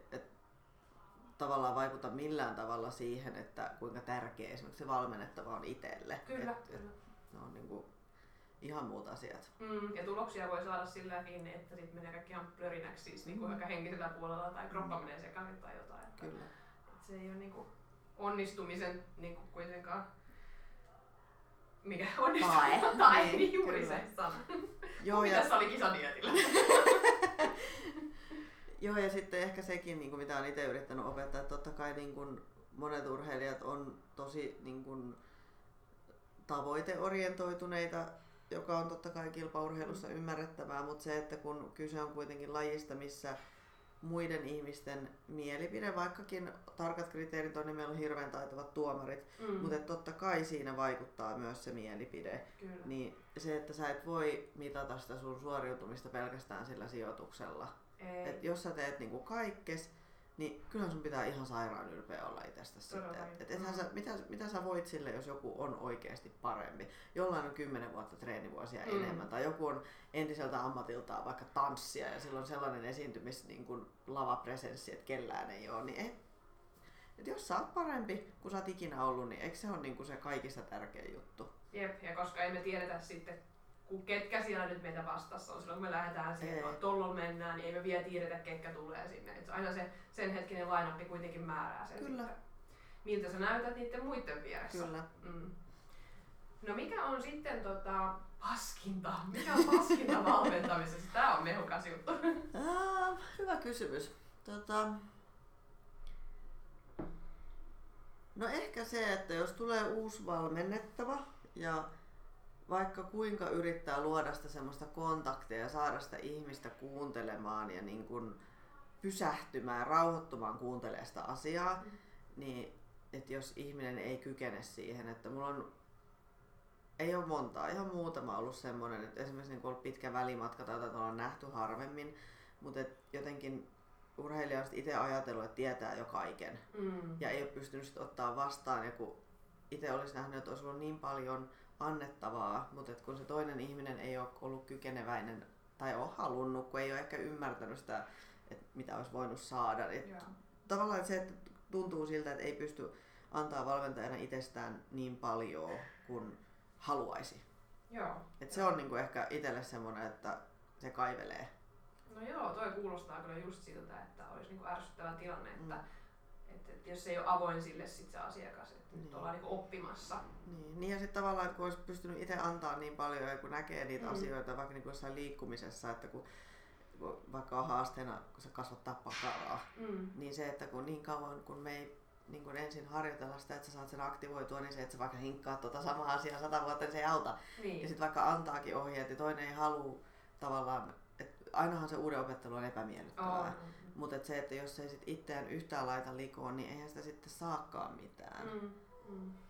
tavallaan vaikuta millään tavalla siihen, että kuinka tärkeä esimerkiksi se valmennettava on itselle. Kyllä, kyllä. Ne on niinku ihan muut asiat. Ja tuloksia voi saada silläkin, että sit menee kaikki ihan plörinäksi, siis niinku aika henkisellä puolella tai kroppa menee sekaisin tai jotain. Että, kyllä. Että se ei ole niinku onnistumisen niinku kuitenkaan mikä onnistuminen tai niin juuri kyllä. Se sana. Joo, ja... Tässä oli kisadietillä. Joo, ja sitten ehkä sekin, niin kuin mitä olen itse yrittänyt opettaa, että totta kai niin kuin monet urheilijat on tosi niin kuin tavoiteorientoituneita, joka on totta kai kilpaurheilussa ymmärrettävää, mutta se, että kun kyse on kuitenkin lajista, missä muiden ihmisten mielipide, vaikkakin tarkat kriteerit on, niin meillä on hirveän taitavat tuomarit, mutta totta kai siinä vaikuttaa myös se mielipide. Kyllä. Niin se, että sä et voi mitata sitä sun suoriutumista pelkästään sillä sijoituksella. Et jos sä teet niinku kaikkes, niin kyllähän sun pitää ihan sairaan ylpeä olla itsestä sitten. Mitä sä voit sille, jos joku on oikeasti parempi? Jollain on 10 vuotta treenivuosia enemmän, tai joku on entiseltä ammatiltaan vaikka tanssia, ja sillä on sellainen esiintymis niin kuin lavapresenssi, että kellään ei ole, niin että jos sä oot parempi kuin sä oot ikinä ollut, niin eikö se ole niin kuin se kaikista tärkein juttu? Jep, ja koska emme tiedetä sitten, ketkä siellä nyt meitä vastassa on. Silloin kun me lähdetään siihen, että tuolloin mennään, niin ei me vielä tiedetä, ketkä tulee sinne. Et aina se sen hetkinen lainappi kuitenkin määrää sen, kyllä, sitten, miltä sä näytät niiden muiden vieressä. Kyllä. Mm. No mikä on sitten paskinta? Mikä on paskinta valmentamisessa? Tää on mehukas juttu. Hyvä kysymys. No ehkä se, että jos tulee uusi valmennettava ja vaikka kuinka yrittää luoda sitä semmoista kontaktia ja saada sitä ihmistä kuuntelemaan ja niin kuin pysähtymään, rauhoittumaan kuuntelemaan sitä asiaa, niin että jos ihminen ei kykene siihen, että mulla on, ei ole montaa, ihan muutama ollut semmoinen, että esimerkiksi niin kun on pitkä välimatka tai jotain on nähty harvemmin, mutta jotenkin urheilija on itse ajatellut, että tietää jo kaiken ja ei ole pystynyt sit ottaa vastaan, ja kun itse olisi nähnyt, että olisi ollut niin paljon annettavaa, mutta kun se toinen ihminen ei ole ollut kykeneväinen tai ole halunnut, kun ei ole ehkä ymmärtänyt sitä, että mitä olisi voinut saada. Tavallaan se, että tuntuu siltä, että ei pysty antaa valmentajana itsestään niin paljon kuin haluaisi. Joo. Se on niinku ehkä itselle semmoinen, että se kaivelee. No joo, toi kuulostaa kyllä just siltä, että olisi niinku ärsyttävä tilanne, että jos ei ole avoin sille sit se asiakas, että nyt ollaan niinku oppimassa. Niin ja sitten tavallaan kun olisi pystynyt itse antaa niin paljon ja kun näkee niitä asioita vaikka niinku jossain liikkumisessa, että kun vaikka on haasteena, kun se kasvattaa pakaraa, niin se, että kun niin kauan kun me ei niin kun ensin harjoitella sitä, että sä saat sen aktivoitua, niin se, että sä vaikka hinkkaat samaa asiaa 100 vuotta, niin se ei auta. Niin. Ja sitten vaikka antaakin ohjeet ja toinen ei halua tavallaan, että ainahan se uuden opettelu on epämiellyttävää. Mutta et se, että jos ei sit itseään yhtään laita likoon, niin eihän sitä sitten saakaan mitään.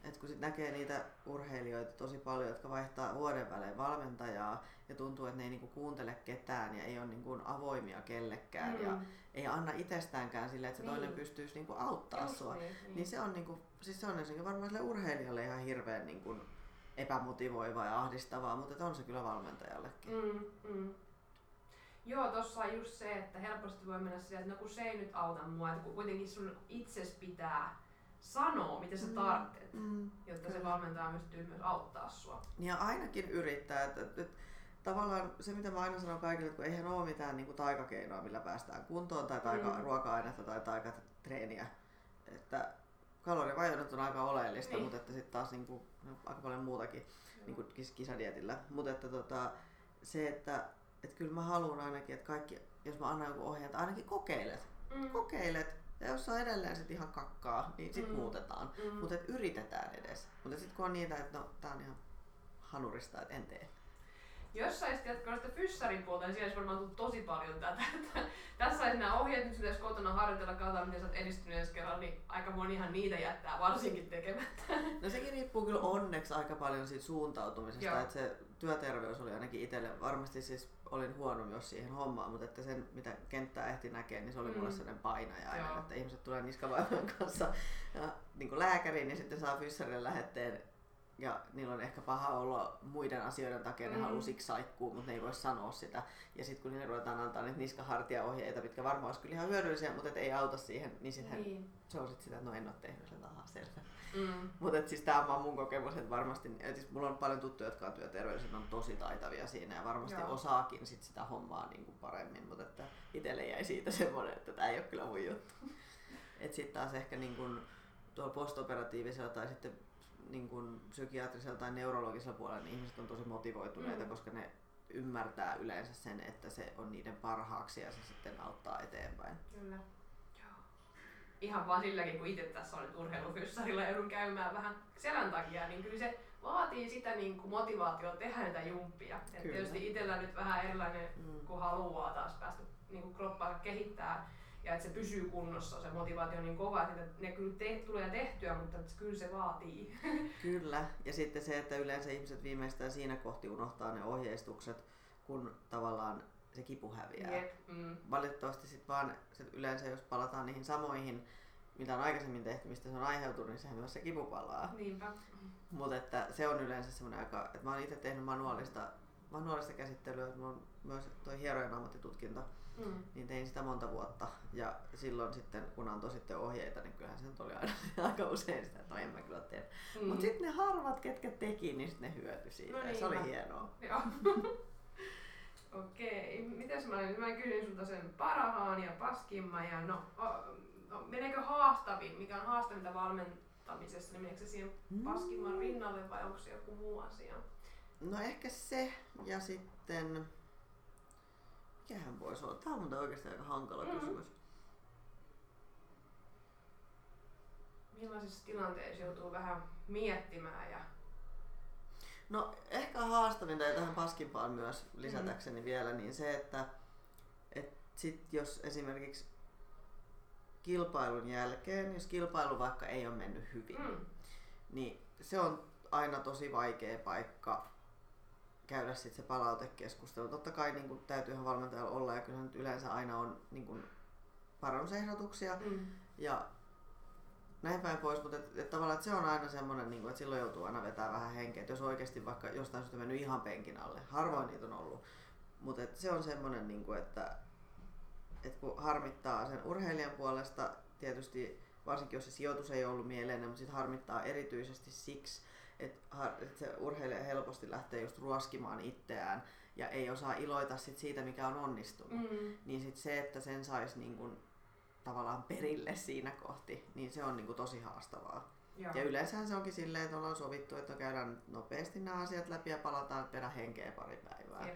Et kun sit näkee niitä urheilijoita tosi paljon, jotka vaihtaa vuoden välein valmentajaa ja tuntuu, että ne ei niinku kuuntele ketään ja ei ole niinku avoimia kellekään ja ei anna itsestäänkään sille, että se toinen pystyisi niinku auttaa sua. Niin se on niinku, siis se on ensinnäkin varmaan sille urheilijalle ihan hirveän niinku epämotivoivaa ja ahdistavaa, mutta on se kyllä valmentajallekin. Joo, tossa on just se, että helposti voi mennä silleen, että no kun se ei nyt auta mua, että kun kuitenkin sun itses pitää sanoa, mitä sä tarvitset, jotta se valmentaja pystyy myös auttaa sua. Ja ainakin yrittää, että tavallaan se mitä mä aina sanon kaikille, että kun eihän ole mitään niin kuin taikakeinoa, millä päästään kuntoon tai ruoka-ainetta tai taikatreeniä, että kalorivajonnut on aika oleellista, niin, mutta että sitten taas niin kuin, aika paljon muutakin niin kuin kisadietillä, mutta että se, että et kyllä mä haluan ainakin, että kaikki, jos mä annan joku ohjeen, että ainakin kokeilet. Kokeilet. Ja jos on edelleen sit ihan kakkaa, niin sit muutetaan. Mutta yritetään edes. Mutta sit kun on niitä, että no tää on ihan hanurista, että en tee. Jos sä olisit jatkanut sitä fyssarin puolta, niin siellä olisi varmaan tullut tosi paljon tätä. Tässä olisi nämä ohjeet, nyt pitäisi kotona harjoitella, katsotaan miten sä oot edistynyt ensi kerran, niin aika monihan niitä jättää varsinkin tekemättä. No sekin riippuu kyllä onneksi aika paljon siitä suuntautumisesta. Joo. Että se työterveys oli ainakin itselle, varmasti siis olin huono myös siihen hommaan, mutta että sen mitä kenttää ehti näkee, niin se oli mulle sellainen painaja aina, että ihmiset tulee niskavaivan kanssa niin kuin lääkäriin ja sitten saa fyssarille lähetteen. Ja niillä on ehkä paha olla muiden asioiden takia, ne haluaa siksi saikkuu, mutta ne ei voi sanoa sitä. Ja sitten kun niille ruvetaan antaa niitä niskahartiaohjeita, mitkä varmaan olisi kyllä ihan hyödyllisiä, mutta et ei auta siihen, niin sitten se on sit sitä, että no en ole tehnyt sen selvä. Mutta siis tämä on vaan mun kokemus, että varmasti, siis mulla on paljon tuttuja, jotka on työterveelliset, on tosi taitavia siinä ja varmasti osaakin sit sitä hommaa niin kuin paremmin, mutta että itselle jäi siitä semmoinen, että tämä ei ole kyllä mun juttu. Että sitten taas ehkä niin kun tuolla postoperatiivisella tai sitten niin kuin psykiatrisella tai neurologisella puolella niin ihmiset on tosi motivoituneita, koska ne ymmärtää yleensä sen, että se on niiden parhaaksi ja se sitten auttaa eteenpäin. Kyllä. Joo. Ihan vaan silläkin, kun itse tässä on nyt urheilufyssarilla ja joudun käymään vähän selän takia, niin kyllä se vaatii sitä niin kuin motivaatiota tehdä näitä jumppia. Et tietysti itsellä nyt vähän erilainen, kun haluaa taas päästä niin kuin kroppaa kehittää. Ja että se pysyy kunnossa, se motivaatio on niin kova, että ne kyllä tulee tehtyä, mutta kyllä se vaatii. Kyllä, ja sitten se, että yleensä ihmiset viimeistään siinä kohti unohtaa ne ohjeistukset, kun tavallaan se kipu häviää. Valitettavasti sitten vaan sit yleensä, jos palataan niihin samoihin, mitä on aikaisemmin tehty, mistä se on aiheutunut, niin sehän myös se kipu palaa. Niinpä. Mutta se on yleensä semmoinen aika, että mä oon itse tehnyt manuaalista käsittelyä, että mulla on myös toi hierojen ammattitutkinto. Niin tein sitä monta vuotta ja silloin sitten kun antoi sitten ohjeita, niin kyllähän se oli aina aika usein sitä, että en mä kyllä tiedä. Mutta sitten ne harvat, ketkä teki, niin sitten ne hyötyi siitä. No niin, se oli hienoa. Okei, mitäs mä olin? Mä kysyin sulta sen parhaan ja paskimman ja meneekö haastavin? Mikä on haastavinta valmentamisessa? Niin meneekö se siihen paskimman rinnalle vai onko se joku muu asia? No ehkä se ja sitten... Mikähän voisi olla? Tämä on muuten oikeasti aika hankala kysymys. Millaisissa tilanteissa joutuu vähän miettimään? Ja... No ehkä haastavinta ja tähän paskimpaan myös lisätäkseni vielä, niin se, että sit jos esimerkiksi kilpailun jälkeen, jos kilpailu vaikka ei ole mennyt hyvin, niin se on aina tosi vaikea paikka käydä sitten se palautekeskustelu. Totta kai niin kun, täytyyhän valmentajalla olla ja kyllähän nyt yleensä aina on niin kun, parannusehdotuksia ja näin päin pois, mutta et tavallaan et se on aina semmoinen, niin kun, että silloin joutuu aina vetämään vähän henkeä, että jos oikeasti vaikka jostain syystä mennyt ihan penkin alle, harvoin niitä on ollut, mutta se on semmoinen, niin kun, että kun harmittaa sen urheilijan puolesta tietysti, varsinkin jos se sijoitus ei ollut mieleinen, mutta sitten harmittaa erityisesti siksi, että se urheilija helposti lähtee just ruoskimaan itseään ja ei osaa iloita sit siitä, mikä on onnistunut. Niin sit se, että sen saisi niinku tavallaan perille siinä kohti, niin se on niinku tosi haastavaa. Joo. Ja yleensähän se onkin silleen, että ollaan sovittu, että käydään nopeasti nämä asiat läpi ja palataan perä henkeä pari päivää.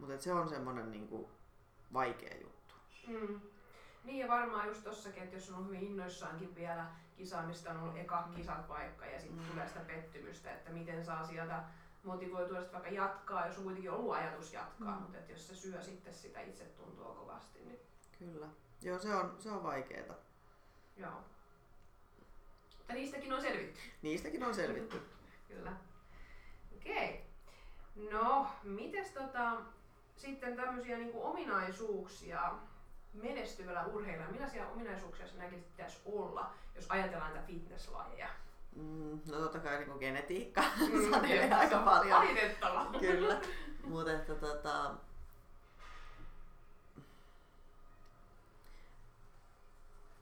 Mutta se on semmoinen niinku vaikea juttu. Niin ja varmaan just tossakin, että jos on hyvin innoissaankin vielä kisaamista, on ollut eka kisapaikka ja sitten tulee sitä pettymystä, että miten saa sieltä motivoitua sitten vaikka jatkaa, jos on kuitenkin ollut ajatus jatkaa, mutta että jos se syö sitten sitä itsetuntoa kovasti. Niin... Kyllä. Joo, se on vaikeeta. Joo. Mutta niistäkin on selvitty. Niistäkin on selvitty. Kyllä. Okei. No, mites sitten tämmöisiä niinku ominaisuuksia menestyvällä urheilijalla, millaisia ominaisuuksia sinä näkisit pitäisi olla, jos ajatellaan näitä fitnesslajeja? No totta kai niin kuin genetiikka sanelee aika paljon. Valitettava. Kyllä, mutta että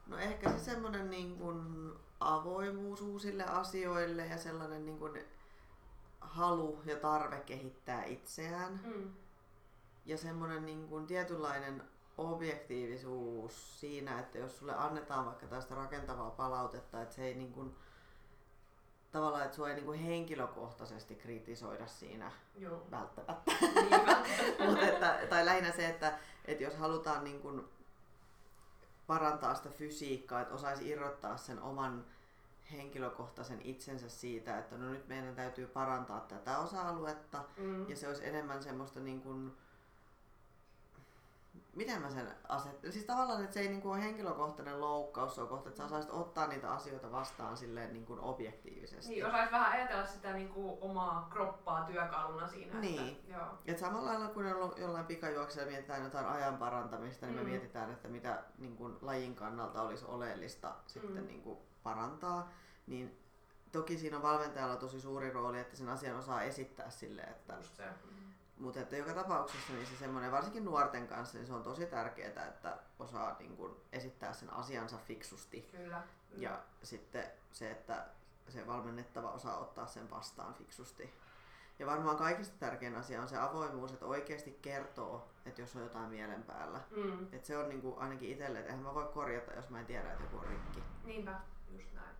no ehkä se semmoinen niin kuin avoimuus uusille asioille ja sellainen niin kuin halu ja tarve kehittää itseään. Ja semmoinen niin kuin tietynlainen objektiivisuus siinä, että jos sulle annetaan vaikka tästä rakentavaa palautetta, että se ei niin kuin, tavallaan, että sua ei niin kuin henkilökohtaisesti kritisoida siinä. Joo. Välttämättä. Mut tai lähinnä se, että jos halutaan niin kuin parantaa sitä fysiikkaa, että osaisi irrottaa sen oman henkilökohtaisen itsensä siitä, että no nyt meidän täytyy parantaa tätä osa-aluetta ja se olisi enemmän semmoista niin kuin, miten mä sen asettelen? Siis tavallaan, että se ei niinku ole henkilökohtainen loukkaus, se on kohta, että sä osaisit ottaa niitä asioita vastaan silleen niinku objektiivisesti. Niin, osaisit vähän ajatella sitä niinku omaa kroppaa työkaluna siinä. Niin. Että, joo. Et samalla lailla, kun jollain pikajuoksella mietitään jotain ajan parantamista, niin me mietitään, että mitä niinku lajin kannalta olisi oleellista sitten niinku parantaa. Niin toki siinä on valmentajalla tosi suuri rooli, että sen asian osaa esittää silleen, että... Mutta että joka tapauksessa niin se semmoinen, varsinkin nuorten kanssa, niin se on tosi tärkeää, että osaa niin kun esittää sen asiansa fiksusti. Kyllä. Ja sitten se, että se valmennettava osaa ottaa sen vastaan fiksusti. Ja varmaan kaikista tärkein asia on se avoimuus, että oikeasti kertoo, että jos on jotain mielen päällä. Että se on niin kun ainakin itselle, että eihän mä voi korjata, jos mä en tiedä, että joku on rikki. Niinpä, just näin.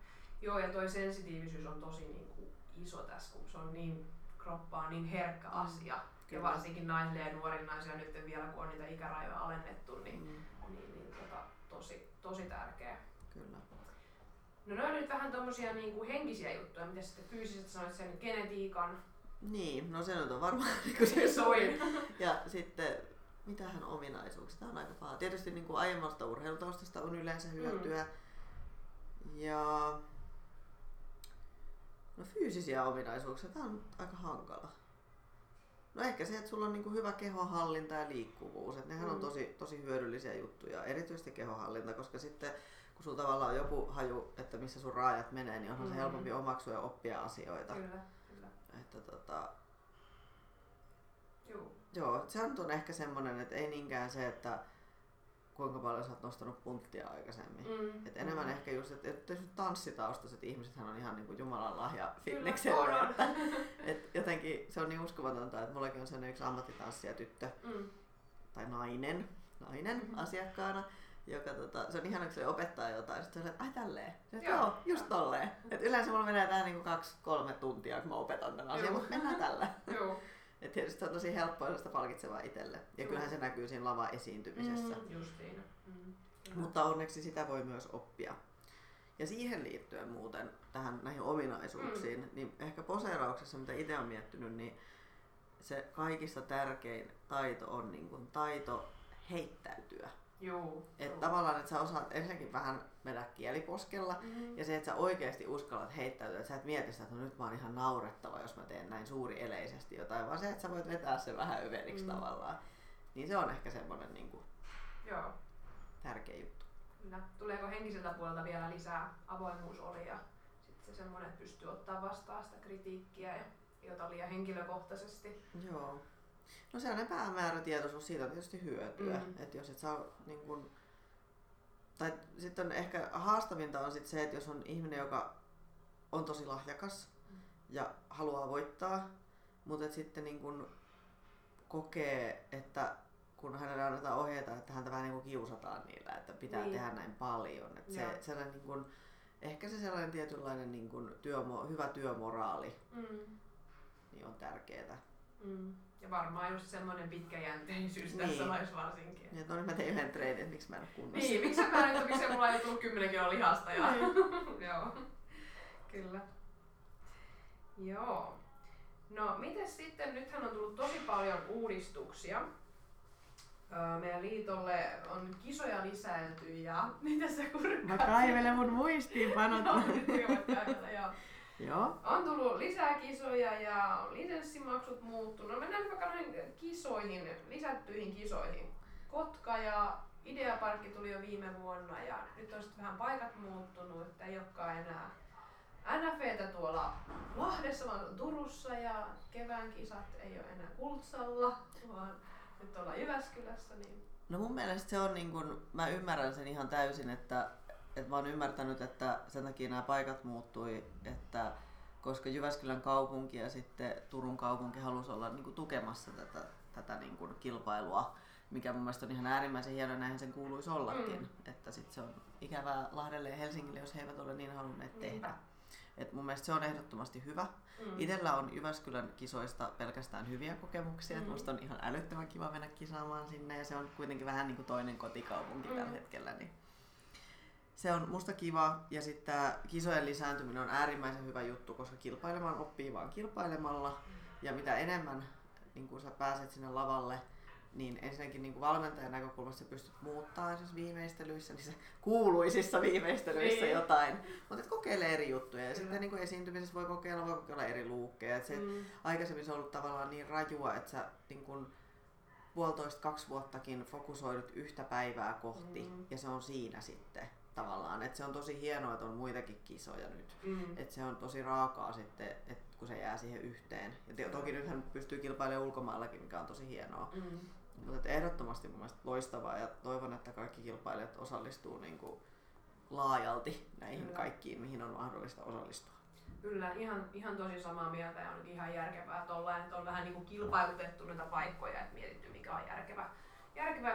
Joo, ja toi sensitiivisyys on tosi niin kun iso tässä, kun se on niin kroppaa, niin herkkä asia. Kyllä. Ja varsinkin naisille ja nuorille naisille nyt vielä, kun on niitä ikärajoja alennettu, niin, tosi tärkeä. Kyllä. No ne on nyt vähän tommosia niin kuin henkisiä juttuja, mitä sitten fyysisesti sanoit sen genetiikan. Niin, no se nyt on varmaan se soin. Ja sitten, mitähän ominaisuuksia, tämä on aika paljon. Tietysti niin kuin aiemmasta urheilutaustasta on yleensä hyötyä. Ja no fyysisiä ominaisuuksia, tämä on aika hankala. No ehkä se, että sulla on niinku hyvä kehohallinta ja liikkuvuus, että nehän on tosi hyödyllisiä juttuja, erityisesti kehohallinta, koska sitten kun sulla tavallaan on joku haju, että missä sun raajat menee, niin onhan se helpompi omaksua ja oppia asioita. Kyllä, kyllä. Että Joo, se on ehkä semmoinen, että ei niinkään se, että kuinka paljon sä oot nostanut punttia aikaisemmin. Et enemmän ehkä just, että nyt tanssitaustaiset ihmisethän on ihan niinku Jumalan lahja fitness-seuraa. Jotenkin se on niin uskomatonta, että mullakin on sellainen yksi ammattitanssija tyttö tai nainen asiakkaana, joka se on ihana, kun se opettaa jotain, sitten se on, että ai tälleen. Joo, just tolleen. Et yleensä mulla menee tähän niinku 2-3 tuntia, kun mä opetan tämän asian, mutta mennään tällä. Et tietysti se on tosi helppoa ja sitä palkitsevaa itselle. Ja kyllähän se näkyy siinä lavan esiintymisessä. Justiin. Mutta onneksi sitä voi myös oppia. Ja siihen liittyen muuten tähän näihin ominaisuuksiin, niin ehkä poseerauksessa, mitä itse olen miettinyt, niin se kaikista tärkein taito on niin kuin taito heittäytyä. Joo. Että tavallaan, että sä osaat ensinnäkin vähän mennä kieliposkella ja se, että sä oikeasti uskallat heittäytyä, että sä et mieti sitä, että nyt mä oon ihan naurettava, jos mä teen näin suurieleisesti jotain, vaan se, että sä voit vetää sen vähän överiksi tavallaan, niin se on ehkä semmoinen niin kuin tärkeä juttu. Kyllä. Tuleeko henkiseltä puolelta vielä lisää avoimuusolia? Sitten se semmoinen, että pystyy ottaa vastaan sitä kritiikkiä ja jotain liian henkilökohtaisesti. Joo. No sellainen päämäärätietoisuus, siitä on tietysti hyötyä, että jos et saa niin kun, tai sitten ehkä haastavinta on sit se, että jos on ihminen, joka on tosi lahjakas ja haluaa voittaa, mutta sitten niin kun kokee, että kun hänelle annetaan ohjeita, että häntä vähän niin kun kiusataan niillä, että pitää tehdä näin paljon, että se niin kun, ehkä se sellainen tietynlainen niin kun hyvä työmoraali niin on tärkeää. Ja varmaan just semmoinen pitkäjänteisyys tässä laissa varsinkin. Niin, no nyt mä tein yhden treenin, että miksi mä en ole kunnossa. Niin, miksi mulla ei tullut 10 kiloa lihasta. Ja... Joo, kyllä. Joo. No, mites sitten, nythän on tullut tosi paljon uudistuksia. Meidän liitolle on kisoja lisäilty ja... Mitäs sä kurkkaat? Mä kaivelen mun muistiinpanot. Joo. Joo. On tullut lisää kisoja ja lisenssimaksut muuttunut. No mennään vaikka noihin kisoihin, lisättyihin kisoihin. Kotka ja Ideaparkki tuli jo viime vuonna ja nyt on sitten vähän paikat muuttunut, että ei olekaan enää NF:tä tuolla Lahdessa, vaan Turussa ja kevään kisat ei ole enää Kultsalla, vaan nyt ollaan Jyväskylässä. Niin... No mun mielestä se on niin kuin, mä ymmärrän sen ihan täysin, että mä oon ymmärtänyt, että sen takia nämä paikat muuttui, että koska Jyväskylän kaupunki ja sitten Turun kaupunki halusi olla niin kuin tukemassa tätä niin kuin kilpailua, mikä mun mielestä on ihan äärimmäisen hieno, näinhän sen kuuluisi ollakin. Että sit se on ikävää Lahdelle ja Helsingille, jos he eivät ole niin halunneet tehdä. Et mun mielestä se on ehdottomasti hyvä. Itellä on Jyväskylän kisoista pelkästään hyviä kokemuksia. Musta on ihan älyttömän kiva mennä kisaamaan sinne ja se on kuitenkin vähän niin kuin toinen kotikaupunki tällä hetkellä. Niin se on musta kiva ja sitten tämä kisojen lisääntyminen on äärimmäisen hyvä juttu, koska kilpailemaan oppii vaan kilpailemalla ja mitä enemmän niin kun sä pääset sinne lavalle, niin ensinnäkin niin kun valmentajan näkökulmasta sä pystyt muuttaa esimerkiksi viimeistelyissä, niissä kuuluisissa viimeistelyissä jotain, mutta et kokeile eri juttuja ja sitten niin kun esiintymisessä voi kokeilla eri luukkeja. Et se, aikaisemmin se on ollut tavallaan niin rajua, että sä niin kun 1,5-2 vuottakin fokusoidut yhtä päivää kohti ja se on siinä sitten. Tavallaan, että se on tosi hienoa, että on muitakin kisoja nyt. Että se on tosi raakaa sitten, että kun se jää siihen yhteen. Ja toki nythän pystyy kilpailemaan ulkomaillakin, mikä on tosi hienoa. Mutta ehdottomasti mun mielestä loistavaa ja toivon, että kaikki kilpailijat osallistuu niin kuin laajalti näihin kaikkiin, mihin on mahdollista osallistua. Kyllä, ihan tosi samaa mieltä ja onkin ihan järkevää tollain, että on vähän niin kuin kilpailutettu näitä paikkoja, että mietitty mikä on järkevää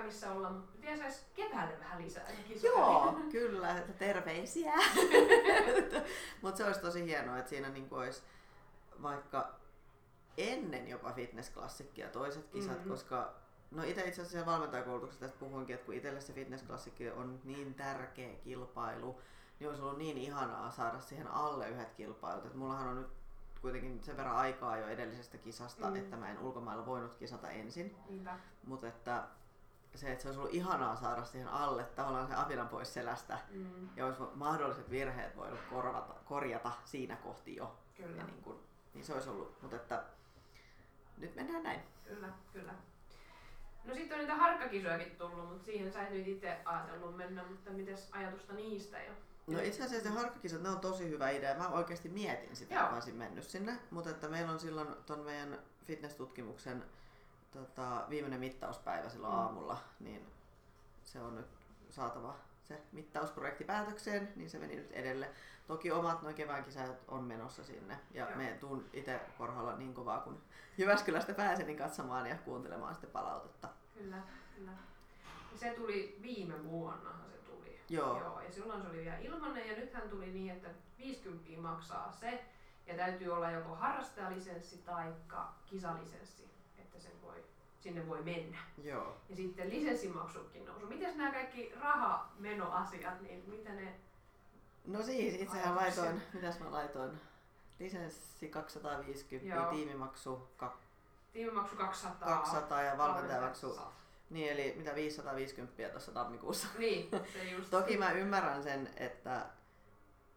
missä olla, mutta vielä saisi keväälle vähän lisää. Joo, kyllä, että terveisiä. Mutta se olisi tosi hienoa, että siinä niin olisi vaikka ennen jopa fitnessklassikkia toiset kisat, koska no itse asiassa valmentajakoulutuksessa tästä puhuinkin, että kun itselle se fitnessklassikki on niin tärkeä kilpailu, niin olisi ollut niin ihanaa saada siihen alle yhdet kilpailut. Et mullahan on nyt kuitenkin sen verran aikaa jo edellisestä kisasta, että mä en ulkomailla voinut kisata ensin. Mutta että se, että se olisi ollut ihanaa saada siihen alle tavallaan se apinan pois selästä ja olisi mahdolliset virheet voinut korjata siinä kohti jo. Kyllä. Ja niin, kun, niin se olisi ollut, mutta että nyt mennään näin. Kyllä. No sitten on niitä harkkakisojakin tullut, mutta siihen sä et nyt itse ajatellut mennä, mutta mitäs ajatusta niistä jo? No itse asiassa se harkkakisat, ne on tosi hyvä idea. Mä oikeasti mietin sitä, kun mä olisin mennyt sinne. Mutta että meillä on silloin ton meidän fitness-tutkimuksen viimeinen mittauspäivä silloin aamulla, niin se on nyt saatava se mittausprojekti päätökseen, niin se meni nyt edelle. Toki omat noin kevään kisat on menossa sinne ja me tuun itse Korholla niin kovaa kun Jyväskylästä pääsen niin katsomaan ja kuuntelemaan sitten palautetta. Kyllä, kyllä. Se tuli viime vuonnahan se tuli. Joo. Ja silloin se oli vielä ilmanen ja nythän tuli niin, että 50 maksaa se ja täytyy olla joko harrastajalisenssi tai kisalisenssi, että sen voi sinne voi mennä. Joo. Ja sitten lisenssimaksukin nousu. Mites nämä kaikki rahamenoasiat, niin mitä ne? No siis itsehän laitoin, mitäs mä laitoin? Lisenssi 250, joo. Tiimimaksu 200 ja valmentajamaksu. Niin eli mitä 550 tuossa tammikuussa. Niin, se just. Toki mä ymmärrän sen, että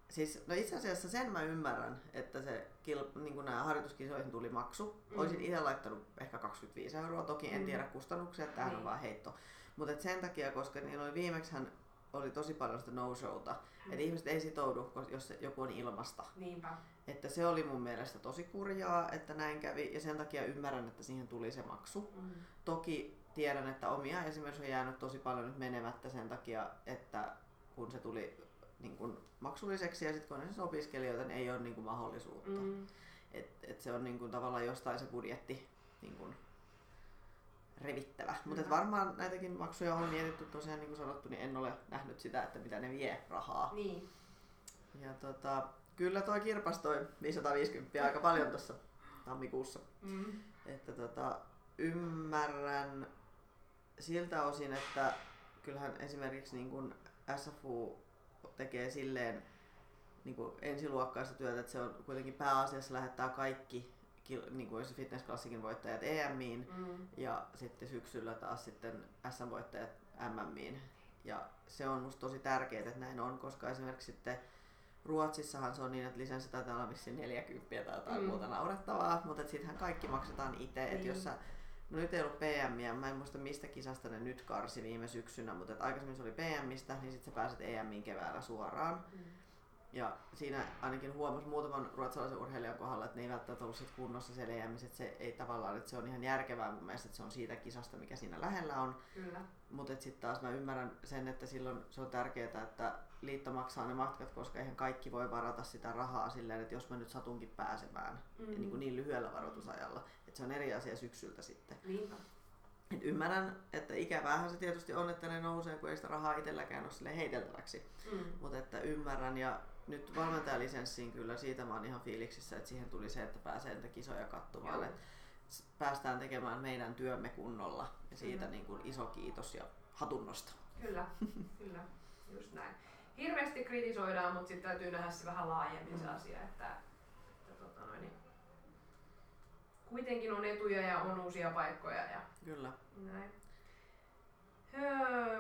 siis, no itse asiassa sen mä ymmärrän, että se niin kuin nämä harjoituskisoihin tuli maksu. Olisin itse laittanut ehkä 25 €, toki en tiedä kustannuksia, tämähän on vaan heitto. Mutta sen takia, koska niillä oli viimeksihän oli tosi paljon sitä no-showta, että ihmiset ei sitoudu, jos joku on ilmasta. Niinpä. Että se oli mun mielestä tosi kurjaa, että näin kävi ja sen takia ymmärrän, että siihen tuli se maksu. Toki tiedän, että omia esimerkiksi on jäänyt tosi paljon nyt menemättä sen takia, että kun se tuli niin kuin maksulliseksi ja sitten kun on siis opiskelijoita, niin ei ole niin kuin mahdollisuutta. Et se on niin kuin tavallaan jostain se budjetti niin kuin revittävä. Mutta varmaan näitäkin maksuja on mietitty tosiaan, niin kuin sanottu, niin en ole nähnyt sitä, että mitä ne vie rahaa. Niin. Ja kyllä toi kirpas toi 550 aika paljon tuossa tammikuussa. Että ymmärrän siltä osin, että kyllähän esimerkiksi niin kuin SFU tekee silleen niin kuin ensiluokkaista työtä, että se on kuitenkin pääasiassa lähettää kaikki niin kuin fitnessklassikin voittajat EM:iin ja sitten syksyllä taas sitten SM-voittajat MM:iin. Ja se on musta tosi tärkeää, että näin on, koska esimerkiksi sitten Ruotsissahan se on niin, että lisenssi taitaa olla vissiin 40 € tai jotain muuta naurettavaa, mutta sittenhän kaikki maksetaan itse. Että jos sä, no nyt ei ollut PM:iä, mä en muista mistä kisasta ne nyt karsi viime syksynä, mutta aikaisemmin se oli PM:istä, niin sitten sä pääset EM:iin keväällä suoraan. Ja siinä ainakin huomasi muutaman ruotsalaisen urheilijan kohdalla, että ne ei välttämättä ollut sit kunnossa siellä EM:issä, että se ei tavallaan, että se on ihan järkevää mun mielestä, että se on siitä kisasta, mikä siinä lähellä on. Mutta sitten taas mä ymmärrän sen, että silloin se on tärkeää, että liitto maksaa ne matkat, koska eihän kaikki voi varata sitä rahaa silleen, että jos mä nyt satunkin pääsemään niin lyhyellä varoitusajalla, että se on eri asia syksyltä sitten. Et ymmärrän, että ikäväähän se tietysti on, että ne nousee, kun ei sitä rahaa itselläkään ole sille heiteltäväksi, mutta että ymmärrän ja nyt valmentajalisenssiin kyllä siitä mä oon ihan fiiliksissä, että siihen tuli se, että pääsee niitä kisoja katsomaan, että päästään tekemään meidän työmme kunnolla ja siitä niin kuin iso kiitos ja hatunnosta. Kyllä, kyllä, just näin. Hirveästi kritisoidaan, mutta sitten täytyy nähdä se vähän laajemmin se asia, että kuitenkin on etuja ja on uusia paikkoja. Ja kyllä. Näin.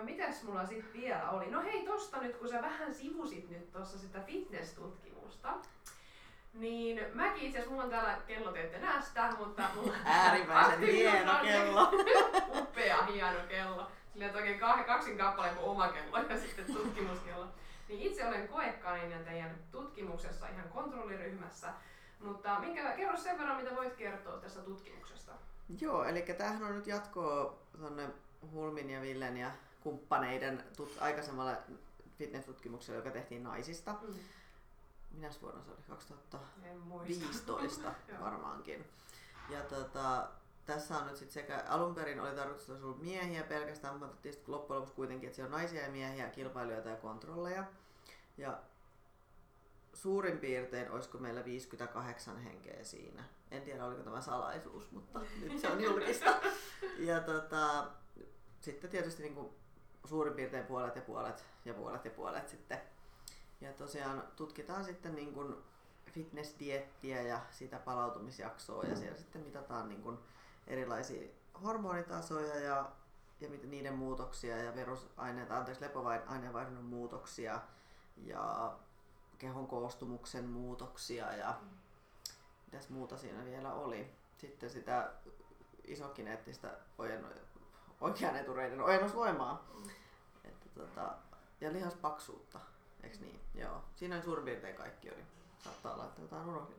Mitäs mulla sitten vielä oli? No hei, tosta nyt kun sä vähän sivusit nyt tuossa sitä fitness-tutkimusta, niin mäkin itse asiassa, mulla on täällä kello, te ette näe sitä, mutta mulla äärimmäisen hieno kello. Upea hieno kello. Sillä on oikein kaksin kappaleen kuin oma kello ja sitten tutkimuskello. Niin itse olen koekanina teidän tutkimuksessa ihan kontrolliryhmässä, mutta kerro sen verran, mitä voit kertoa tästä tutkimuksesta. Joo, eli tämähän on nyt jatkoa tuonne Hulmin ja Villen ja kumppaneiden aikaisemmalla fitness-tutkimuksella, joka tehtiin naisista. Minäs vuonna se oli? 2015 varmaankin. Ja tässä on nyt sitten sekä alun perin oli tarkoitus, että olisi ollut miehiä pelkästään, mutta tietysti loppujen lopuksi kuitenkin, että siellä on naisia ja miehiä, kilpailijoita ja kontrolleja. Ja suurin piirtein olisiko meillä 58 henkeä siinä. En tiedä oliko tämä salaisuus, mutta nyt se on julkista. Ja sitten tietysti niin kuin suurin piirtein puolet ja puolet ja puolet ja puolet sitten. Ja tosiaan tutkitaan sitten niin kuin fitnessdieettiä ja sitä palautumisjaksoa ja siellä sitten mitataan niin kuin erilaisia hormonitasoja ja niiden muutoksia ja verusaineita, lepoaineenvaihdunnan muutoksia ja kehon koostumuksen muutoksia ja mitäs muuta siinä vielä oli. Sitten sitä isokineettistä oikean etureiden ojennusvoimaa ja lihaspaksuutta, eikö niin? Joo. Siinä suurin piirtein kaikki oli. Saattaa olla, että jotain unohdin.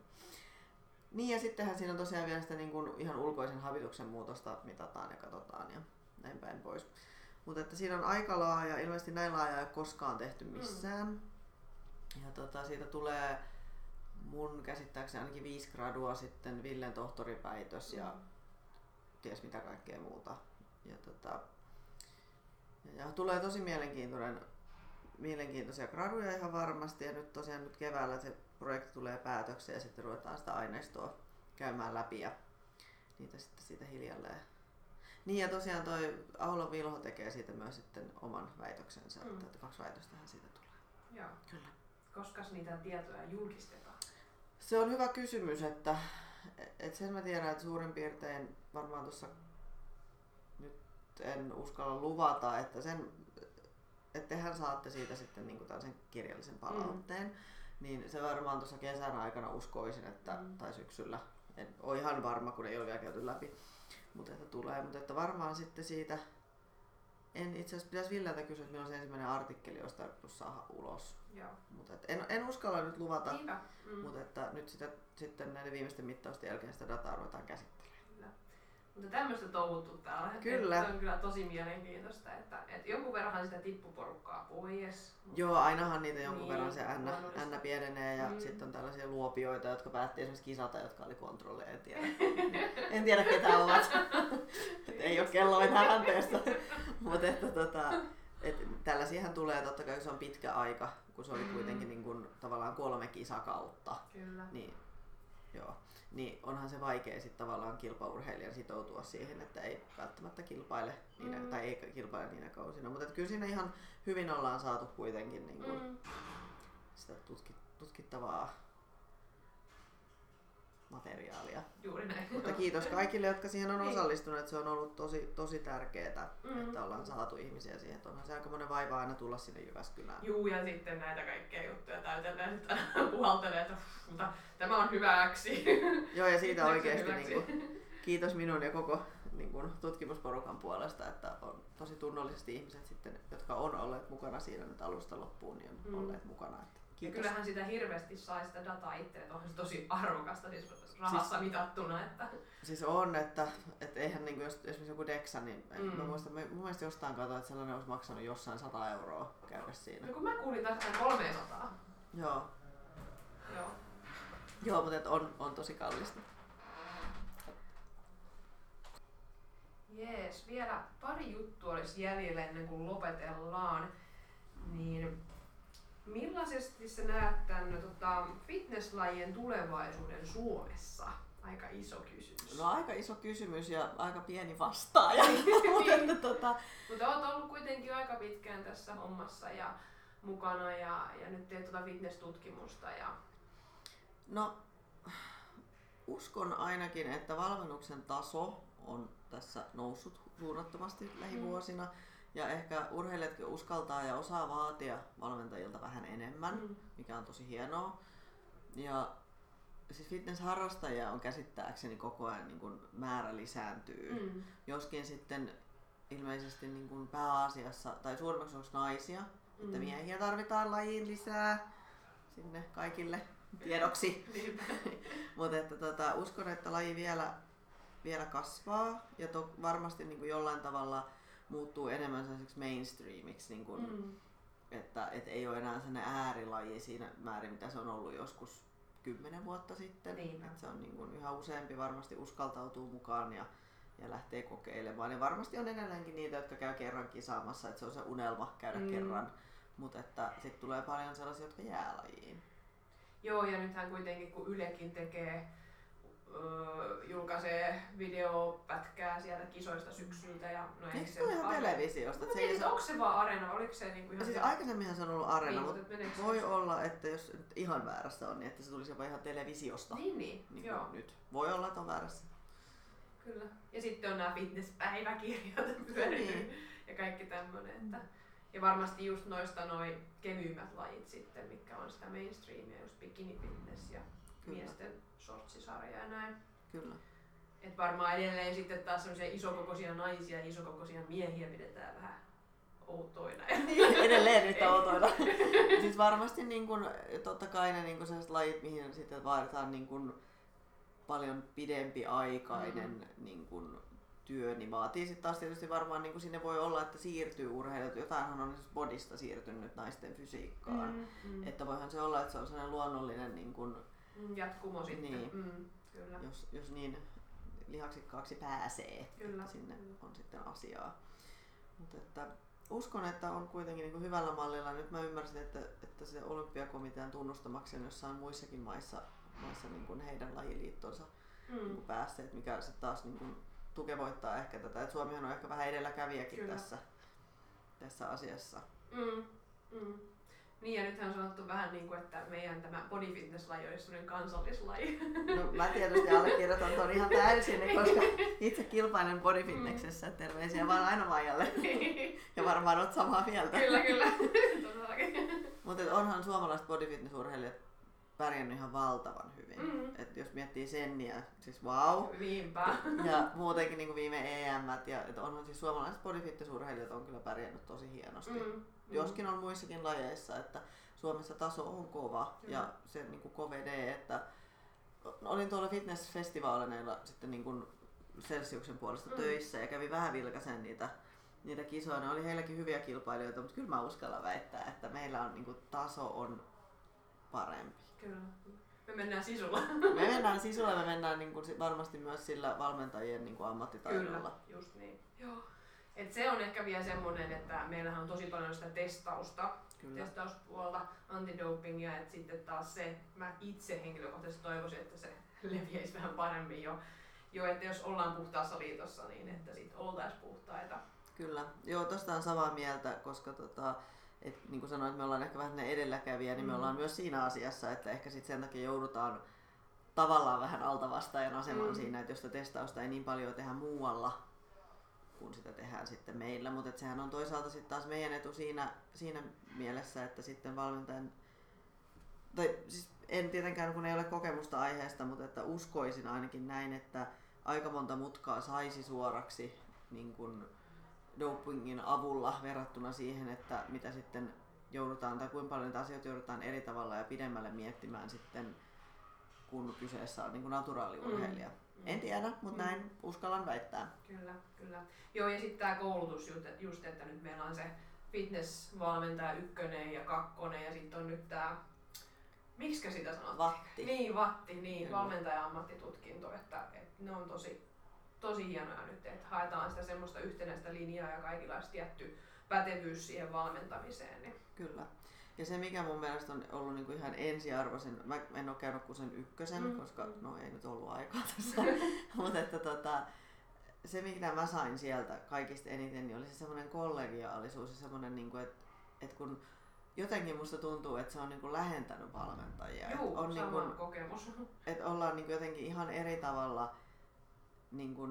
Niin ja sittenhän siinä on tosiaan vielä sitä niin kuin ihan ulkoisen havituksen muutosta mitataan ja katsotaan ja näin päin pois. Mutta että siinä on aika laaja, ilmeisesti näin laaja ei ole koskaan tehty missään. Ja siitä tulee mun käsittääkseni ainakin 5 gradua sitten Villen tohtoripäitös ja ties mitä kaikkea muuta. Ja tulee tosi mielenkiintoisia graduja ihan varmasti ja nyt tosiaan nyt keväällä se projekti tulee päätökseen ja sitten ruvetaan sitä aineistoa käymään läpi ja niitä sitten siitä hiljalleen. Niin ja tosiaan toi Aholan Vilho tekee siitä myös sitten oman väitöksensä, että 2 väitöstähän siitä tulee. Joo. Kyllä. Koskas niitä tietoja julkistetaan? Se on hyvä kysymys, että sen mä tiedän, että suurin piirtein varmaan tuossa nyt en uskalla luvata, että sen tehän saatte siitä sitten niin kuin sen kirjallisen palautteen, niin se varmaan tuossa kesän aikana uskoisin, että, tai syksyllä, en ole ihan varma, kun ei ole vielä käyty läpi, mutta että tulee. Mutta että varmaan sitten siitä, en itse asiassa pitäisi Villeltä kysyä, että milloin se ensimmäinen artikkeli olisi tarkoitus saada ulos. Mutta että en uskalla nyt luvata, mutta että nyt sitä, sitten näiden viimeisten mittausten jälkeen sitä dataa ruvetaan käsittelemään. Mutta tämmöistä touhuttu täällä. Kyllä. Se on kyllä tosi mielenkiintoista, että jonkun verran sitä tippuporukkaa pois. Joo, ainahan niitä jonkun verran se N pienenee ja sitten on tällaisia luopioita, jotka päätti esimerkiksi kisata, jotka oli kontrolleja. En tiedä ketä ovat. Ei ole kelloin hänteessä. Mutta että tällaisiahan tulee totta kai, se on pitkä aika, kun se oli kuitenkin niin kuin, tavallaan 3 kisakautta. Kyllä. Joo. Niin onhan se vaikea sit tavallaan kilpaurheilijan sitoutua siihen, että ei välttämättä kilpaile niinä, tai ei kilpaile niinä kausina. Mutta kyllä siinä ihan hyvin ollaan saatu kuitenkin niin kuin sitä tutkittavaa materiaalia. Juuri näin. Mutta kiitos kaikille, jotka siihen on osallistuneet. Se on ollut tosi, tosi tärkeää, että ollaan saatu ihmisiä siihen. Onhan se aika monen vaiva aina tulla sinne Jyväskylään. Juu, ja sitten näitä kaikkea juttuja täytellään, että puhaltelee, mutta tämä on hyväksi. Joo, ja siitä oikeasti niin kuin, kiitos minun ja koko niin kuin, tutkimusporukan puolesta, että on tosi tunnollisesti ihmiset, sitten, jotka on olleet mukana siinä nyt alusta loppuun, niin on olleet mukana. Kiitos. Kyllähän sitä hirveästi sai sitä dataa itse, että onhan se tosi arvokasta siis rahassa mitattuna. Että. Siis on, että eihän niin kuin, jos esimerkiksi joku Dexa, niin mun mielestä jostain katsoin, että sellainen olisi maksanut jossain 100 € käydä siinä. No kun mä kuulin taas 300. Joo. Joo, mutta on tosi kallista. Jees, vielä pari juttua olisi jäljellä ennen kuin lopetellaan. Niin, millaisesti sä näet tämän fitnesslajien tulevaisuuden Suomessa? Aika iso kysymys. No aika iso kysymys ja aika pieni vastaaja. Mutta oot ollut kuitenkin aika pitkään tässä hommassa ja mukana ja nyt teet fitness-tutkimusta. No uskon ainakin, että valmennuksen taso on tässä noussut suunnattomasti lähivuosina. Ja ehkä urheilijatkin uskaltaa ja osaa vaatia valmentajilta vähän enemmän, mikä on tosi hienoa. Ja siis fitnessharrastajia on käsittääkseni koko ajan niin kuin määrä lisääntyy. Joskin sitten ilmeisesti niin kuin pääasiassa, tai suurimmaksi osaksi naisia, että miehiä tarvitaan lajiin lisää sinne kaikille tiedoksi. Mutta uskon, että laji vielä kasvaa ja varmasti niin kuin jollain tavalla muuttuu enemmän sellaiseksi mainstreamiksi, niin kuin, että et ei ole enää sellainen äärilaji siinä määrin, mitä se on ollut joskus 10 vuotta sitten. Että se on niin kuin, yhä useampi varmasti uskaltautuu mukaan ja lähtee kokeilemaan. Ja varmasti on edelleenkin niitä, jotka käy kerran kisaamassa, että se on se unelma käydä kerran. Mutta sitten tulee paljon sellaisia, jotka jää lajiin. Joo, ja nythän kuitenkin kun Ylekin tekee, julkaisee videopätkää sieltä kisoista syksyltä. Eikö se ole ihan televisiosta? Onko se vaan Areena? Oliko se niinku ihan siis aikaisemminhan se on ollut Areena, niin, mutta voi olla, että jos nyt ihan väärässä on, niin että se tulisi jopa ihan televisiosta. Niin joo. Nyt. Voi olla, että on väärässä. Kyllä. Ja sitten on nämä fitness-päiväkirjat pyörinyt ja kaikki tämmöinen. Ja varmasti just noista noi kevyimmät lajit sitten, mitkä on sitä mainstreamia, just bikini-fitness ja miesten shortsisarja ja näin. Kyllä. Et varmaan edelleen sitten taas semmoisia isokokoisia naisia ja isokokoisia miehiä pidetään vähän outoina. Edelleen nyt outoina. Siis varmasti niin kun, totta kai ne niin kun sellaiset lajit, mihin sitten vaaditaan niin kun paljon pidempiaikainen niin kun työ, niin vaatii sitten taas tietysti varmaan, niin kun sinne voi olla, että siirtyy urheilut. Jotainhan on siis bodista siirtynyt naisten fysiikkaan. Että voihan se olla, että se on sellainen luonnollinen niin kun, jatkumo sitten. Niin, kyllä. Jos niin lihaksikkaaksi pääsee, kyllä. Että sinne on sitten asiaa. Mut että uskon, että on kuitenkin niin kuin hyvällä mallilla. Nyt mä ymmärsin, että se olympiakomitean tunnustamaksi on jossain muissakin maissa niin kuin heidän lajiliittonsa niin kuin päässeet, mikä sitten taas niin kuin tukevoittaa ehkä tätä. Et Suomihan on ehkä vähän edelläkävijäkin tässä asiassa. Niin, ja nythän on sanottu vähän niin kuin, että meidän tämä bodyfitness-laji olisi sellainen kansallislaji. No mä tietysti allekirjoitan tuon ihan täysin, koska itse kilpailen bodyfitnessessä. Terveisiä vaan aina Maijalle. Ja varmaan oot samaa mieltä. Kyllä, kyllä. Mutta onhan suomalaiset bodyfitness-urheilijat pärjännyt ihan valtavan hyvin. Et jos miettii Senniä, siis wow. Viimpää. Ja muutenkin niin kuin viime EM:t. Ja et onhan siis suomalaiset bodyfitness-urheilijat on kyllä pärjännyt tosi hienosti. Joskin on muissakin lajeissa, että Suomessa taso on kova ja se niin kuin kovenee, että olin tuolla fitnessfestivaaleilla sitten niin kuin Celsiuksen puolesta töissä ja kävin vähän vilkaisen niitä kisoja. Ne oli heilläkin hyviä kilpailijoita, mutta kyllä mä uskallan väittää, että meillä on niin kuin, taso on parempi. Kyllä. Me mennään sisulla. Me mennään niin kuin, varmasti myös sillä valmentajien niin kuin ammattitaidolla. Kyllä, just niin. Joo. Et se on ehkä vielä semmoinen, että meillähän on tosi paljon sitä testauspuolta, antidopingia, että sitten taas se, mä itse henkilökohtaisesti toivoisin, että se leviäisi vähän paremmin jo että jos ollaan puhtaassa liitossa, niin että sit oltaisiin puhtaita. Kyllä, joo, tosta on samaa mieltä, koska niin kuin sanoin, että me ollaan ehkä vähän edelläkävijä, niin me ollaan myös siinä asiassa, että ehkä sit sen takia joudutaan tavallaan vähän altavastaajan asemaan siinä, että jos sitä testausta ei niin paljon tehdä muualla, kun sitä tehdään sitten meillä, mutta sehän on toisaalta sitten taas meidän etu siinä mielessä, että sitten valmentajan, tai siis en tietenkään kun ei ole kokemusta aiheesta, mutta että uskoisin ainakin näin, että aika monta mutkaa saisi suoraksi niin kun dopingin avulla verrattuna siihen, että mitä sitten joudutaan tai kuinka paljon niitä asioita joudutaan eri tavalla ja pidemmälle miettimään sitten, kun kyseessä on niin kun naturaaliurheilija. En tiedä, mutta näin uskallan väittää. Kyllä, kyllä. Joo, ja sitten tämä koulutus just, että nyt meillä on se fitnessvalmentaja 1 ja 2 ja sitten on nyt tämä, miksikä sitä sanottiin? Vatti. Niin, vatti, niin, valmentaja-ammattitutkinto, että ne on tosi hienoja nyt, että haetaan sitä semmoista yhtenäistä linjaa ja kaikilla olisi tietty pätevyys siihen valmentamiseen. Niin. Kyllä. Ja se mikä mun mielestä on ollut niinku ihan ensiarvoisen, mä en ole käynyt kuin sen 1, koska no ei nyt ollut aikaa tässä, mutta että se mitä mä sain sieltä kaikista eniten, niin oli se semmoinen kollegiaalisuus ja semmoinen, niinku, että kun jotenkin musta tuntuu, että se on niinku lähentänyt valmentajia. Juu, on sama niinku, kokemus. Että ollaan niinku jotenkin ihan eri tavalla niinku,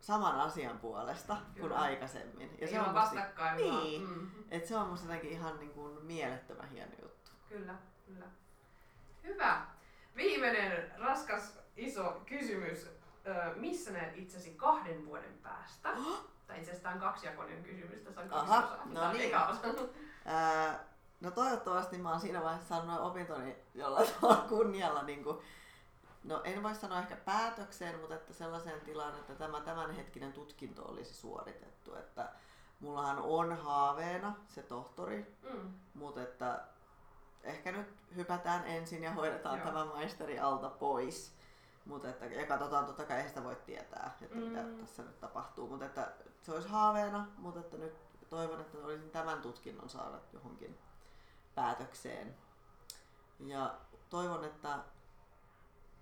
saman asian puolesta kuin aikaisemmin. Ja se on vastakkain vaan. Niin, että se on musta jotenkin ihan niin kuin mielettömän hieno juttu. Kyllä, kyllä. Hyvä. Viimeinen raskas iso kysymys. Missä näet itsesi 2 vuoden päästä? Tai itse asiassa tämä on 2-jakoinen kysymys. Tässä on 2 osaa. No niin. No toivottavasti mä oon siinä vaiheessa saanut opintoni jollain kunnialla niin kuin no en voi sanoa ehkä päätökseen, mutta että sellaiseen tilaan, että tämä tämänhetkinen tutkinto olisi suoritettu. Että mullahan on haaveena se tohtori, mutta että ehkä nyt hypätään ensin ja hoidetaan tämä maisteri alta pois. Mutta että, ja katsotaan, totta kai ei sitä voi tietää, että mitä tässä nyt tapahtuu. Mutta että se olisi haaveena, mutta että nyt toivon, että olisin tämän tutkinnon saada johonkin päätökseen. Ja toivon, että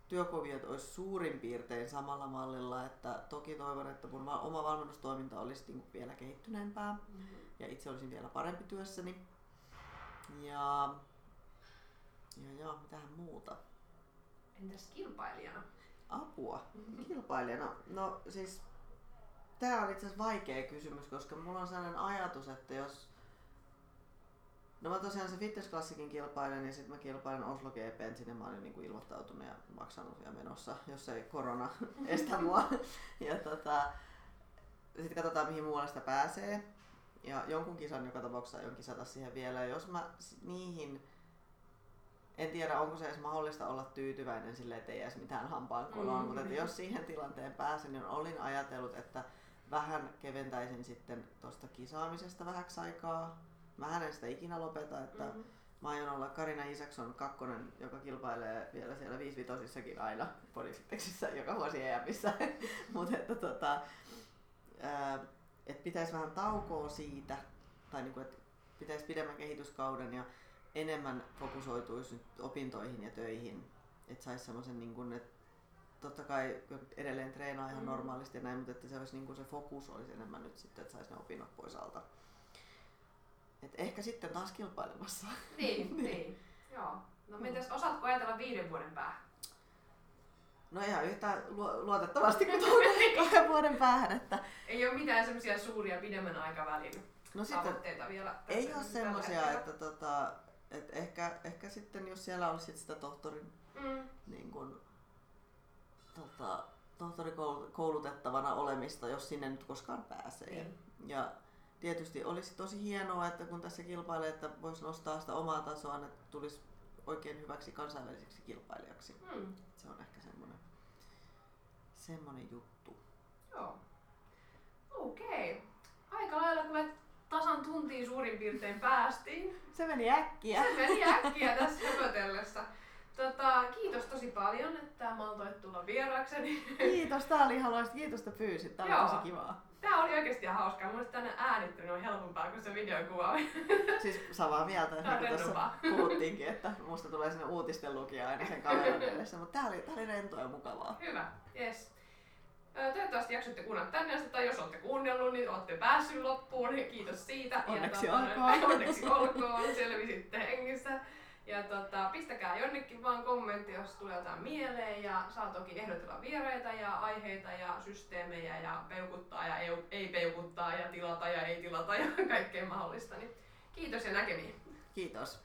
työkoviot olisi suurin piirtein samalla mallilla, että toki toivon, että mun oma valmennustoiminta olisi vielä kehittyneempää ja itse olisin vielä parempi työssäni. Ja mitähän muuta? Entäs kilpailijana? Apua, kilpailijana? No siis tää on itse asiassa vaikea kysymys, koska mulla on sellainen ajatus, että jos no mä tosiaan se fitnessklassikin kilpailen ja sit mä kilpailen Oslo GP:n, sinne mä olin niinku ilmoittautunut ja maksanut ja menossa, jos ei korona estä mua. Ja sit katsotaan mihin muualle sitä pääsee. Ja jonkun kisan joka tapauksessa aion kisata siihen vielä. Ja jos mä niihin en tiedä, onko se edes mahdollista olla tyytyväinen silleen, ettei edes mitään hampaankoloa, mutta että jos siihen tilanteen pääsin, niin olin ajatellut, että vähän keventäisin sitten tuosta kisaamisesta vähäksi aikaa. Mähän en sitä ikinä lopeta, että mä aion olla Karina Isaksson kakkonen, joka kilpailee vielä siellä 5-5-tosissakin aina bodyfitnessissä joka vuosi EM:issä. Mutta että et pitäisi vähän taukoa siitä, tai niinku, että pitäisi pidemmän kehityskauden ja enemmän fokusoituisi nyt opintoihin ja töihin. Että saisi semmoisen, niinku, että totta kai edelleen treenaa ihan normaalisti ja näin, mutta että se, olisi, niinku, se fokus olisi enemmän nyt sitten, että saisi ne opinnot pois alta. Et ehkä sitten taas kilpailemassa. Niin. Joo. No mitäs, osaatko ajatella 5 vuoden päähän? No ihan yhtä luotettavasti kuin 2 vuoden päähän. Että... Ei ole mitään semmoisia suuria pidemmän aikavälin no tavoitteita vielä. Ei ole semmoisia, että ehkä sitten jos siellä olisi sitä tohtorin niin kun, tohtorikoulutettavana olemista, jos sinne nyt koskaan pääsee. Niin. Ja, tietysti olisi tosi hienoa, että kun tässä kilpailee, että voisi nostaa sitä omaa tasoa, että tulisi oikein hyväksi kansainväliseksi kilpailijaksi. Se on ehkä semmoinen juttu. Joo. Okei. Aika lailla kun me tasan tuntiin suurin piirtein päästiin. Se meni äkkiä tässä höpötellessä. Kiitos tosi paljon, että maltoit tulla vierakseni. Kiitos, tää oli ihan loistava. Kiitos, että pyysit. Tää oli tosi kivaa. Tää oli oikeesti ihan hauskaa. Mun mielestä tänne äänittäminen on helpompaa kuin se videokuvaaminen. Siis samaa mieltä, että niin tuossa puhuttiinkin, että musta tulee sinne uutisten lukija aina sen kameran edessä. Mutta tää oli rentoa ja mukavaa. Hyvä, yes. Toivottavasti jaksoitte kuunnella tänne asti, tai jos olette kuunnellut, niin olette päässyt loppuun. Kiitos siitä. Onneksi olkoon. Onneksi olkoon, selvisitte hengissä. Ja pistäkää jonnekin vaan kommentti, jos tulee jotain mieleen, ja saa toki ehdotella viereitä ja aiheita ja systeemejä ja peukuttaa ja ei peukuttaa ja tilata ja ei tilata ja kaikkea mahdollista. Niin kiitos ja näkemiin. Kiitos.